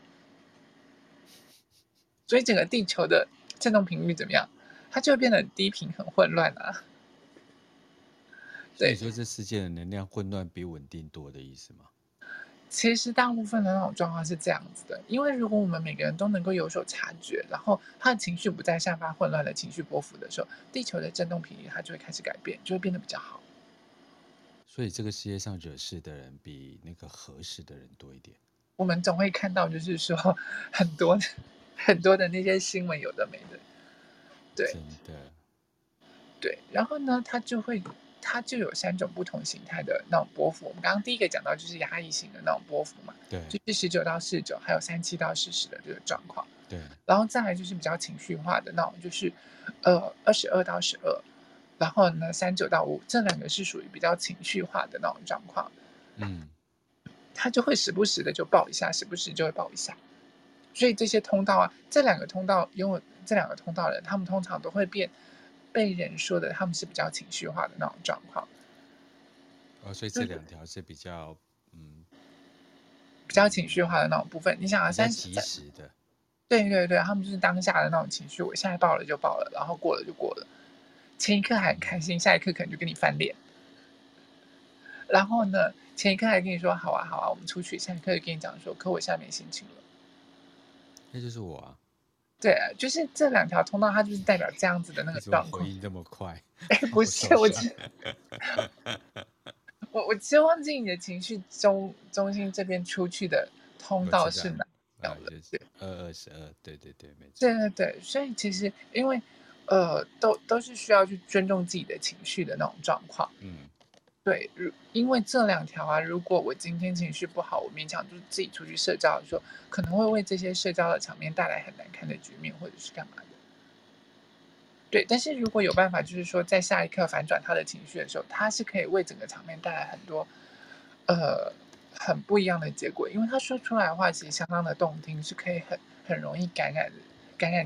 所以整个地球的振动频率怎么样？它就会变得很低频、很混乱啊。所以对，说这世界的能量混乱比稳定多的意思吗？其实大部分的那种状况是这样子的，因为如果我们每个人都能够有所察觉，然后他的情绪不再散发混乱的情绪波幅的时候，地球的振动频率它就会开始改变，就会变得比较好。所以这个世界上惹事的人比那个合适的人多一点。我们总会看到，就是说很多的那些新闻，有的没的，对真的，对。然后呢，它就有3种不同形态的那种波幅。我们刚刚第一个讲到就是压抑型的那种波幅嘛，对就是19到49，还有37到40的这个状况。对，然后再来就是比较情绪化的那种，就是22到12，然后呢39到5，这2个是属于比较情绪化的那种状况。嗯，它就会时不时的就爆一下，时不时就会爆一下。所以这些通道啊，这两个通道的人，他们通常都会被人说的他们是比较情绪化的那种状况。哦，所以这2条是比较比较情绪化的那种部分。你想啊，比较及时的，对对对，他们就是当下的那种情绪，我现在爆了就爆了，然后过了就过了。前一刻还很开心，下一刻可能就跟你翻脸。然后呢，前一刻还跟你说好啊好啊，我们出去；下一刻就跟你讲说，可我现在没心情了。那就是我啊。对，就是这2条通道，它就是代表这样子的那个状况。回应这么快？哎，不是，我其实忘记你的情绪中心这边出去的通道是哪条了？222，对对对，没错。对对对，所以其实因为都是需要去尊重自己的情绪的那种状况。嗯。对，因为这2条啊，如果我今天情绪不好，我勉强就自己出去社交的时候，可能会为这些社交的场面带来很难看的局面，或者是干嘛的。对，但是如果有办法，就是说在下一刻反转他的情绪的时候，他是可以为整个场面带来很多很不一样的结果，因为他说出来的话其实相当的动听，是可以很容易感染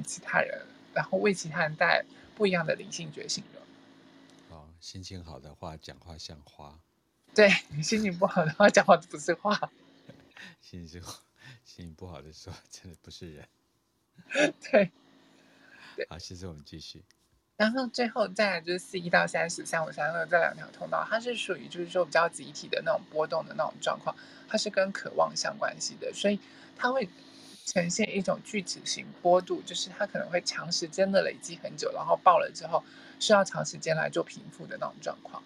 其他人，然后为其他人带来不一样的灵性觉醒的。心情好的话，讲话像花。对，心情不好的话，讲话不是话。心情不好的时候，真的不是人。对。好，谢谢，我们继续。然后最后再来就是41到30、35、36这2条通道，它是属于就是说比较集体的那种波动的那种状况，它是跟渴望相关系的，所以它会呈现一种锯齿形波度，就是它可能会长时间的累积很久，然后爆了之后需要长时间来做平复的那种状况。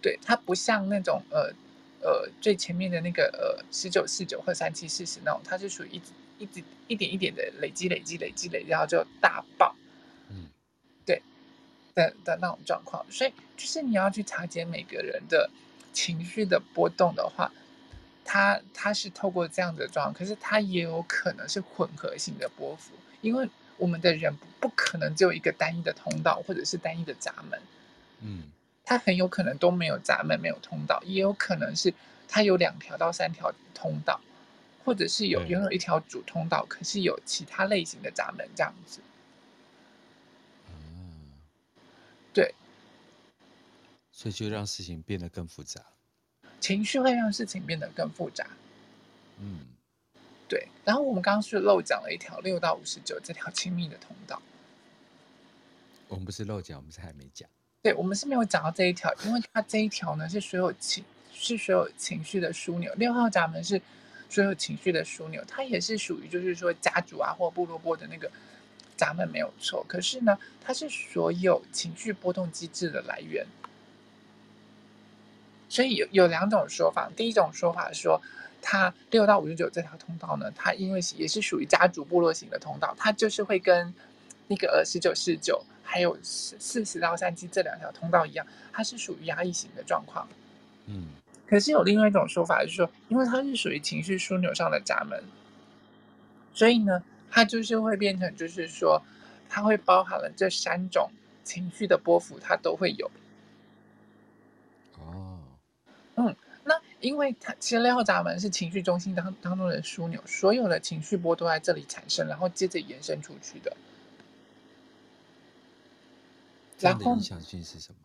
对，它不像那种最前面的那个1949或3740那种，它是属于一点一点的累积，然后就大爆。嗯，对的那种状况。所以就是你要去察觉每个人的情绪的波动的话，它是透过这样的状况，可是它也有可能是混合性的波幅，因为我们的人不可能只有一个单一的通道或者是单一的闸门。嗯，它很有可能都没有闸门，没有通道，也有可能是它有2条到3条通道，或者是有拥有1条主通道，可是有其他类型的闸门这样子。嗯，对，所以就让事情变得更复杂。情绪会让事情变得更复杂。嗯，对。然后我们刚刚是漏讲了1条6到59这条亲密的通道。我们不是漏讲，我们是还没讲。对，我们是没有讲到这一条，因为它这一条呢是所有情绪的枢纽。6号闸门是所有情绪的枢纽，它也是属于就是说家族啊或部落波的那个闸门没有错。可是呢，它是所有情绪波动机制的来源。所以有2种说法。第一种说法说，它6到59这条通道呢，它因为也是属于家族部落型的通道，它就是会跟那个1949还有40到37这2条通道一样，它是属于压抑型的状况。嗯，可是有另外一种说法就是说，因为它是属于情绪枢纽上的闸门，所以呢，它就是会变成就是说，它会包含了这3种情绪的波幅，它都会有。嗯，那因为它其实6号闸门是情绪中心当中的枢纽，所有的情绪波都在这里产生，然后接着延伸出去的。这样的影响性是什么？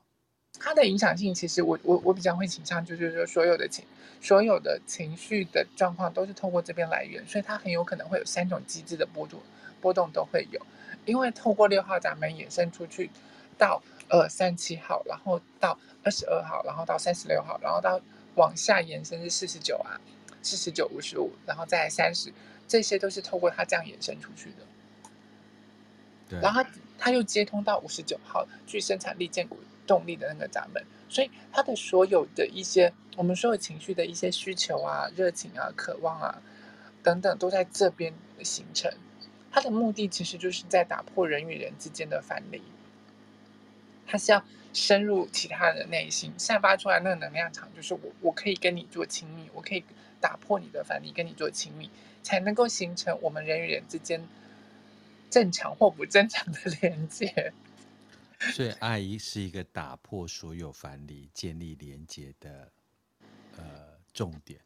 它的影响性其实我比较会倾向就是说，所有的情绪的状况都是透过这边来源，所以它很有可能会有3种机制的波动波动都会有，因为透过六号闸门衍生出去到237号，然后到22号，然后到36号，然后到往下延伸是49啊，49、55，然后再来30，这些都是透过它这样延伸出去的。对，然后它又接通到59号，具生产力、建股动力的那个闸门，所以它的所有的一些我们所有情绪的一些需求啊、热情啊、渴望啊等等，都在这边形成。它的目的其实就是在打破人与人之间的藩篱，它是要深入其他人的内心，散发出来那个能量场，就是我可以跟你做亲密，我可以打破你的藩篱，跟你做亲密，才能够形成我们人与人之间正常或不正常的连接。所以爱是一个打破所有藩篱、建立连接的重点。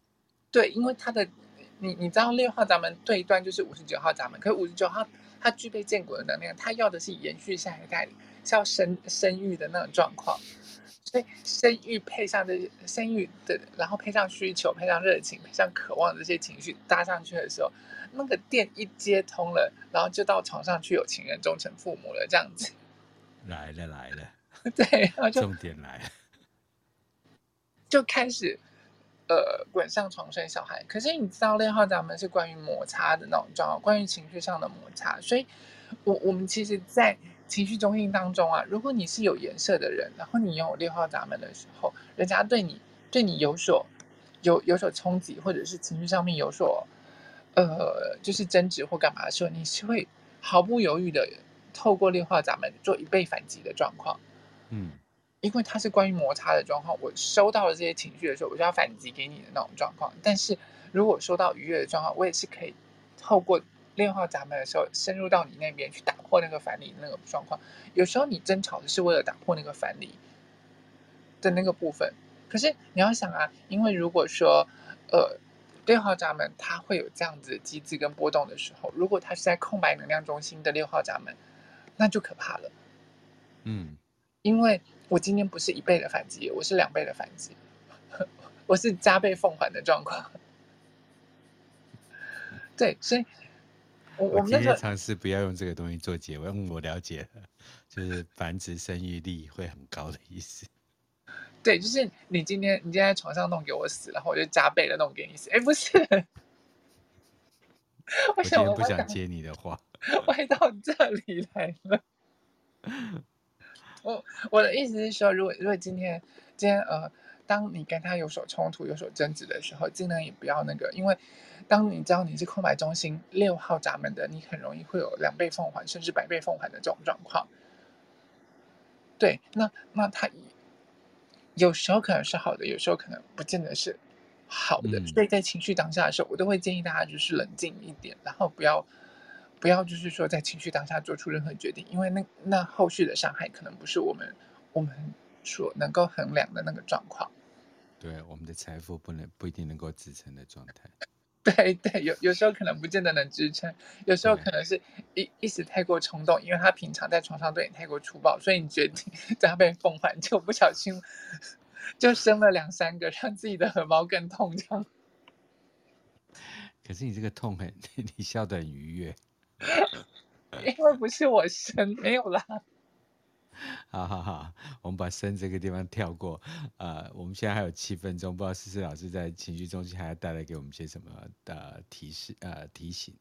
对，因为它的你知道六号闸门对端就是59号闸门，可是59号它具备建国的能量，它要的是延续下一代，是要生育的那种状况。所以生育配上这生育的，然后配上需求、配上热情、配上渴望的这些情绪搭上去的时候，那个电一接通了，然后就到床上去，有情人终成父母了，这样子。来了。对，然后就重点来了，就开始。滚上床生小孩，可是你知道六号闸门是关于摩擦的那种状况，关于情绪上的摩擦，所以我们其实在情绪中心当中啊，如果你是有颜色的人，然后你有六号闸门的时候，人家对你有所冲击，或者是情绪上面有所就是争执或干嘛的时候，你是会毫不犹豫的透过六号闸门做一倍反击的状况。嗯，因为它是关于摩擦的状况，我收到了这些情绪的时候，我就要反击给你的那种状况。但是如果收到愉悦的状况，我也是可以透过六号闸门的时候，深入到你那边去打破那个藩篱那个状况。有时候你争吵是为了打破那个藩篱的那个部分，可是你要想啊，因为如果说六号闸门它会有这样子的机制跟波动的时候，如果它是在空白能量中心的六号闸门，那就可怕了。嗯，因为我今天不是1倍的反击，我是2倍的反击，我是加倍奉还的状况。对，所以我们今天尝试不要用这个东西做结尾，我了解了，就是繁殖生育力会很高的意思。对，就是你今天在床上弄给我死，然后我就加倍的弄给你死。哎，不是，我今天不想接你的话，歪到这里来了。我的意思是说，如果今天当你跟他有所冲突、有所争执的时候，尽量也不要那个，因为当你知道你是空白中心六号闸门的，你很容易会有2倍奉还，甚至100倍奉还的这种状况。对，那他有时候可能是好的，有时候可能不见得是好的，所以在情绪当下的时候，我都会建议大家就是冷静一点，然后不要就是说在情绪当下做出任何决定，因为那后续的伤害可能不是我们所能够衡量的那个状况。对，我们的财富不一定能够支撑的状态。对对，有时候可能不见得能支撑，有时候可能是一时太过冲动，因为他平常在床上对你太过粗暴，所以你决定在他被奉还，就不小心就生了2-3个，让自己的荷包更痛这样。可是你这个痛你笑得很愉悦。因为不是我生，没有啦。好，我们把生这个地方跳过。我们现在还有7分钟，不知道思思老师在情绪中心还要带来给我们些什么提醒。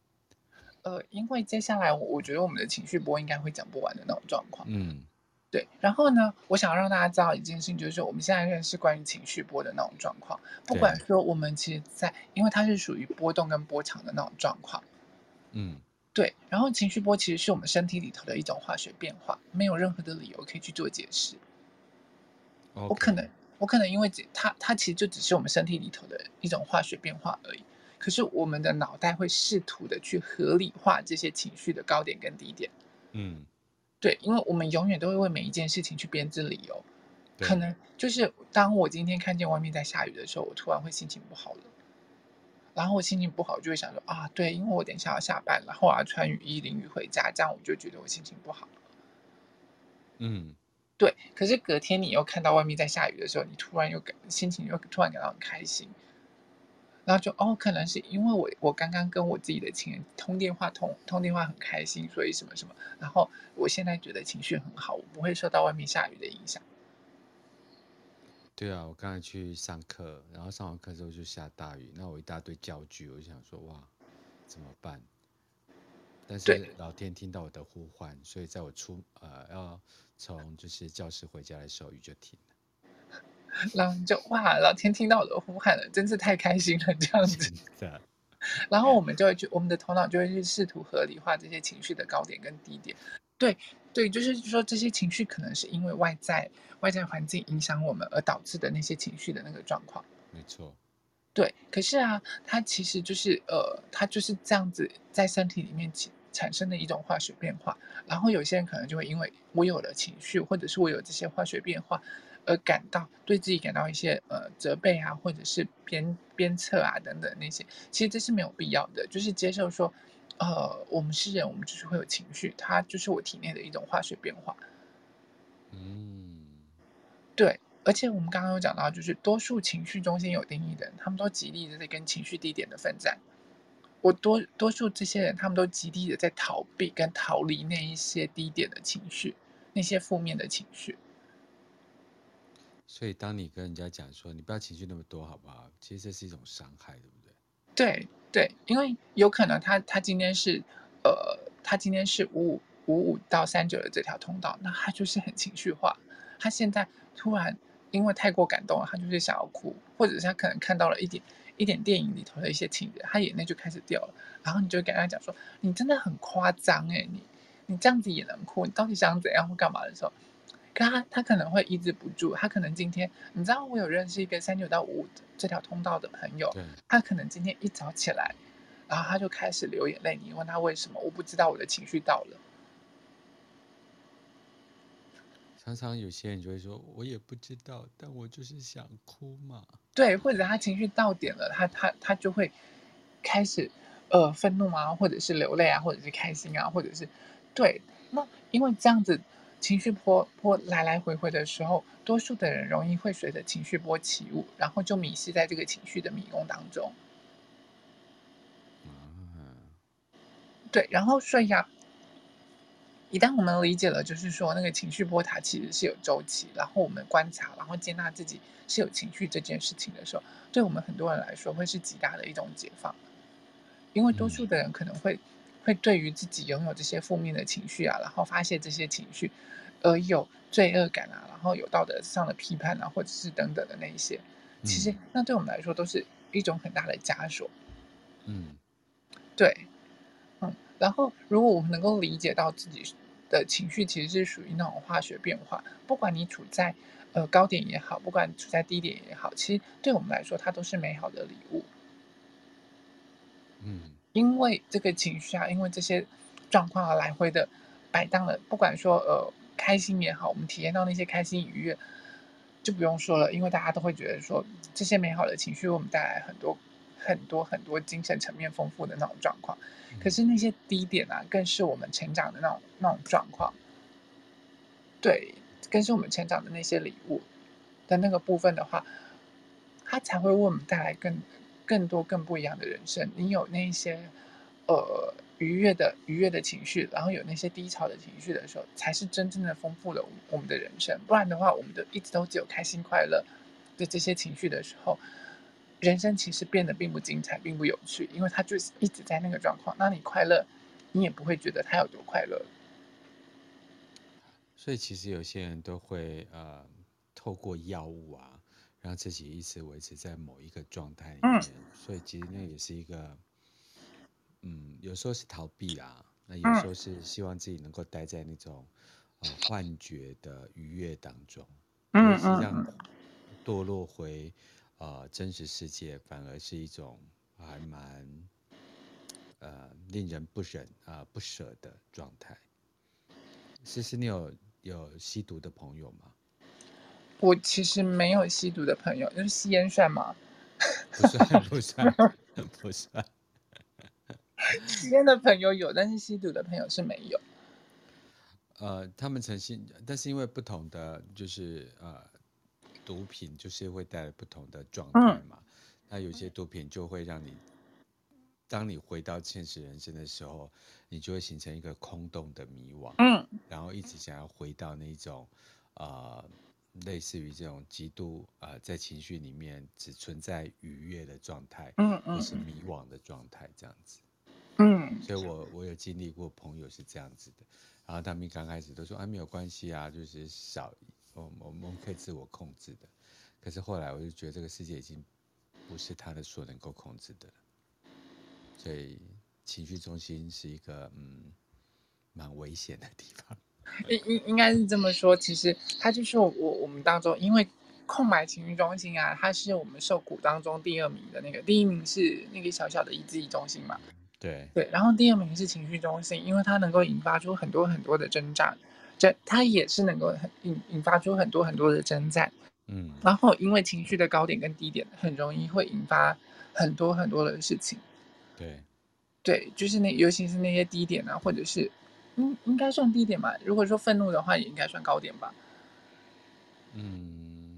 因为接下来我觉得我们的情绪波应该会讲不完的那种状况。嗯，对。然后呢，我想让大家知道一件事情，就是我们现在认识关于情绪波的那种状况，不管说我们其实在，因为它是属于波动跟波长的那种状况。嗯。对，然后情绪波其实是我们身体里头的一种化学变化，没有任何的理由可以去做解释。Okay. 我可能因为它其实就只是我们身体里头的一种化学变化而已。可是我们的脑袋会试图的去合理化这些情绪的高点跟低点。嗯，对，因为我们永远都会为每一件事情去编织理由。可能就是当我今天看见外面在下雨的时候，我突然会心情不好了。然后我心情不好，就会想说啊，对，因为我等一下要下班，然后我要穿雨衣淋雨回家，这样我就觉得我心情不好。嗯，对。可是隔天你又看到外面在下雨的时候，你突然又心情又突然感到很开心，然后就哦，可能是因为我刚刚跟我自己的情人通电话很开心，所以什么什么，然后我现在觉得情绪很好，我不会受到外面下雨的影响。对啊，我刚才去上课，然后上完课之后就下大雨，那我一大堆教具，我就想说哇，怎么办？但是对，老天听到我的呼唤，所以在我要从就是教室回家的时候，雨就停了。然后就哇，老天听到我的呼喊了，真是太开心了这样子。真的，然后我们就会去，我们的头脑就会去试图合理化这些情绪的高点跟低点。对对，就是说这些情绪可能是因为外在环境影响我们而导致的那些情绪的那个状况。没错，对，可是啊，它其实就是它就是这样子在身体里面产生的一种化学变化。然后有些人可能就会因为我有了情绪，或者是我有这些化学变化，而对自己感到一些责备啊，或者是鞭策啊等等那些，其实这是没有必要的，就是接受说，我们是人，我们就是会有情绪，它就是我体内的一种化学变化。嗯，对，而且我们刚刚有讲到，就是多数情绪中心有定义的人，他们都极力的在跟情绪低点的奋战。我多数这些人，他们都极力的在逃避跟逃离那一些低点的情绪，那些负面的情绪。所以当你跟人家讲说你不要情绪那么多，好不好？其实这是一种伤害，对不对？对对，因为有可能他今天是55到39的这条通道，那他就是很情绪化。他现在突然因为太过感动了，他就是想要哭，或者是他可能看到了一点电影里头的一些情节，他眼泪就开始掉了。然后你就跟他讲说：“你真的很夸张哎，你这样子也能哭，你到底想怎样或干嘛的时候？”可他可能会抑制不住，他可能今天，你知道我有认识一个39到55这条通道的朋友，对，他可能今天一早起来，然后他就开始流眼泪。你问他为什么？我不知道，我的情绪到了。常常有些人就会说，我也不知道，但我就是想哭嘛。对，或者他情绪到点了，他就会开始愤怒啊，或者是流泪啊，或者是开心啊，或者是对。那因为这样子情绪波来回回的时候，多数的人容易会随着情绪波起舞，然后就迷失在这个情绪的迷宫当中。啊，对，然后所以啊，一旦我们理解了，就是说那个情绪波它其实是有周期，然后我们观察，然后接纳自己是有情绪这件事情的时候，对我们很多人来说会是极大的一种解放。因为多嗯，数的人可能会对于自己拥有这些负面的情绪啊，然后发泄这些情绪，而有罪恶感啊，然后有道德上的批判啊，或者是等等的那一些，其实嗯那对我们来说都是一种很大的枷锁。嗯，对，然后如果我们能够理解到自己的情绪其实是属于那种化学变化，不管你处在高点也好，不管处在低点也好，其实对我们来说它都是美好的礼物。嗯，因为这个情绪啊，因为这些状况啊来回的摆荡了，不管说开心也好，我们体验到那些开心愉悦，就不用说了，因为大家都会觉得说这些美好的情绪为我们带来很多精神层面丰富的那种状况。可嗯，是那些低点啊，更是我们成长的那种状况，对，更是我们成长的那些礼物的那个部分的话，它才会为我们带来更多更不一样的人生。你有那一些愉悦的情绪，然后有那些低潮的情绪的时候，才是真正的丰富了我们的人生。不然的话，我们的一直都只有开心快乐的这些情绪的时候，人生其实变得并不精彩，并不有趣，因为它就是一直在那个状况。那你快乐，你也不会觉得它有多快乐。所以其实有些人都会透过药物啊，让自己一直维持在某一个状态里嗯，面，所以其实那也是一个有时候是逃避啦，那有时嗯，候是希望自己能够待在那种幻觉的愉悦当中，可是嗯实际嗯上嗯，堕落回真实世界，反而是一种还蛮令人不舍的状态。思思，你有吸毒的朋友吗？我其实没有吸毒的朋友，就是吸烟算吗？不算，不算，不算。吸烟的朋友有，但是吸毒的朋友是没有。他们诚信，但是因为不同的就是毒品，就是会带来不同的状态嗯嘛。那有些毒品就会让你，当你回到现实人生的时候，你就会形成一个空洞的迷惘，然后一直想要回到那种类似于这种极度在情绪里面只存在愉悦的状态，或是迷惘的状态这样子。所以我有经历过朋友是这样子的，然后他们刚开始都说啊没有关系啊，就是少，我们可以自我控制的。可是后来我就觉得这个世界已经不是他的所能够控制的了，所以情绪中心是一个蛮危险的地方。应该是这么说，其实它就是我们当中，因为空白情绪中心啊，它是我们受苦当中第二名的那个，第一名是那个小小的意志力中心嘛。对，然后第二名是情绪中心，因为它能够引发出很多很多的征战，它也是能够引发出很多很多的征战。然后因为情绪的高点跟低点，很容易会引发很多很多的事情。对，就是尤其是那些低点啊，或者是应该算低点吧。如果说愤怒的话，也应该算高点吧。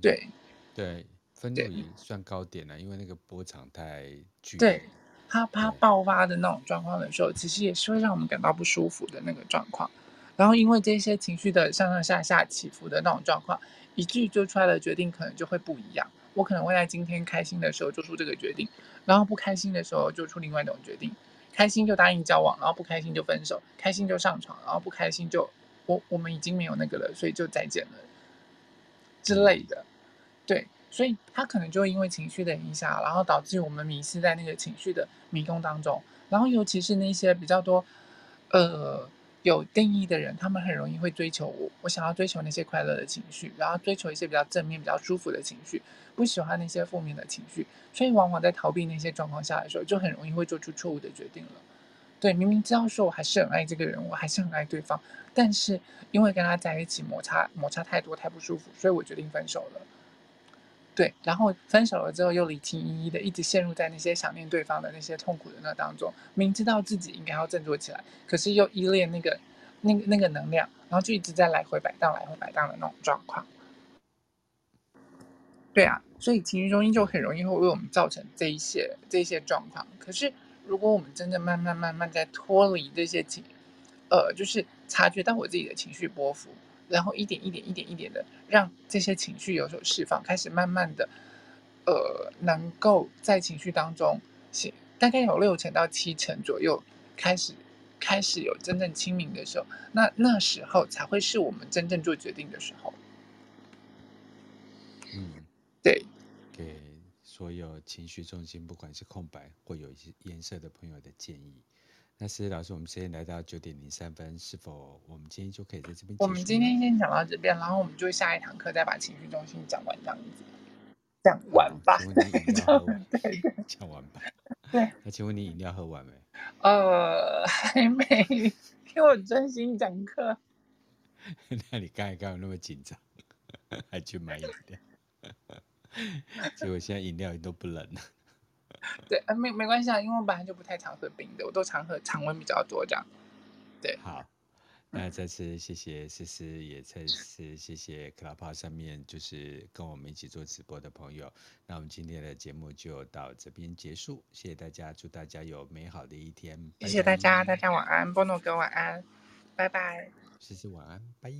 对，愤怒也算高点啊，因为那个波长太剧烈。对。它爆发的那种状况的时候，其实也是会让我们感到不舒服的那个状况。然后因为这些情绪的上下起伏的那种状况，一句做出来的决定可能就会不一样。我可能会在今天开心的时候做出这个决定，然后不开心的时候做出另外一种决定。开心就答应交往，然后不开心就分手；开心就上床，然后不开心就我们已经没有那个了，所以就再见了之类的。对。所以他可能就因为情绪的影响，然后导致我们迷失在那个情绪的迷宫当中。然后尤其是那些比较多有定义的人，他们很容易会追求我想要追求那些快乐的情绪，然后追求一些比较正面比较舒服的情绪，不喜欢那些负面的情绪。所以往往在逃避那些状况下的时候，就很容易会做出错误的决定了。对，明明知道说我还是很爱这个人，我还是很爱对方，但是因为跟他在一起摩擦太多太不舒服，所以我决定分手了。对，然后分手了之后又离情依依的，一直陷入在那些想念对方的那些痛苦的那当中。明知道自己应该要振作起来，可是又依恋那个能量，然后就一直在来回摆荡的那种状况。对啊，所以情绪中心就很容易会为我们造成这一些状况。可是如果我们真的慢慢在脱离这些就是察觉到我自己的情绪波幅。然后一点一点的让这些情绪有所释放，开始慢慢的，能够在情绪当中，大概有6%到7%左右开始有真正清明的时候，那时候才会是我们真正做决定的时候。对。给所有情绪中心，不管是空白或有一些颜色的朋友的建议。那思思老师，我们时间来到9:03，是否我们今天就可以在这边？我们今天先讲到这边，然后我们就下一堂课再把情绪中心讲完，这样子。讲完吧。讲完吧。对。那请问你饮料喝完没？还没，因为我专心讲课。那你刚才干嘛那么紧张？还去买饮料？结果现在饮料都不冷了。对，没关系啊，因为我本来就不太常喝冰的，我都常喝常温比较多这样。对，好，那再次谢谢思思，也再次谢谢 Clubhouse 上面就是跟我们一起做直播的朋友。那我们今天的节目就到这边结束，谢谢大家，祝大家有美好的一天，拜拜。谢谢大家，大家晚安，波诺哥晚安，拜拜。思思晚安，拜。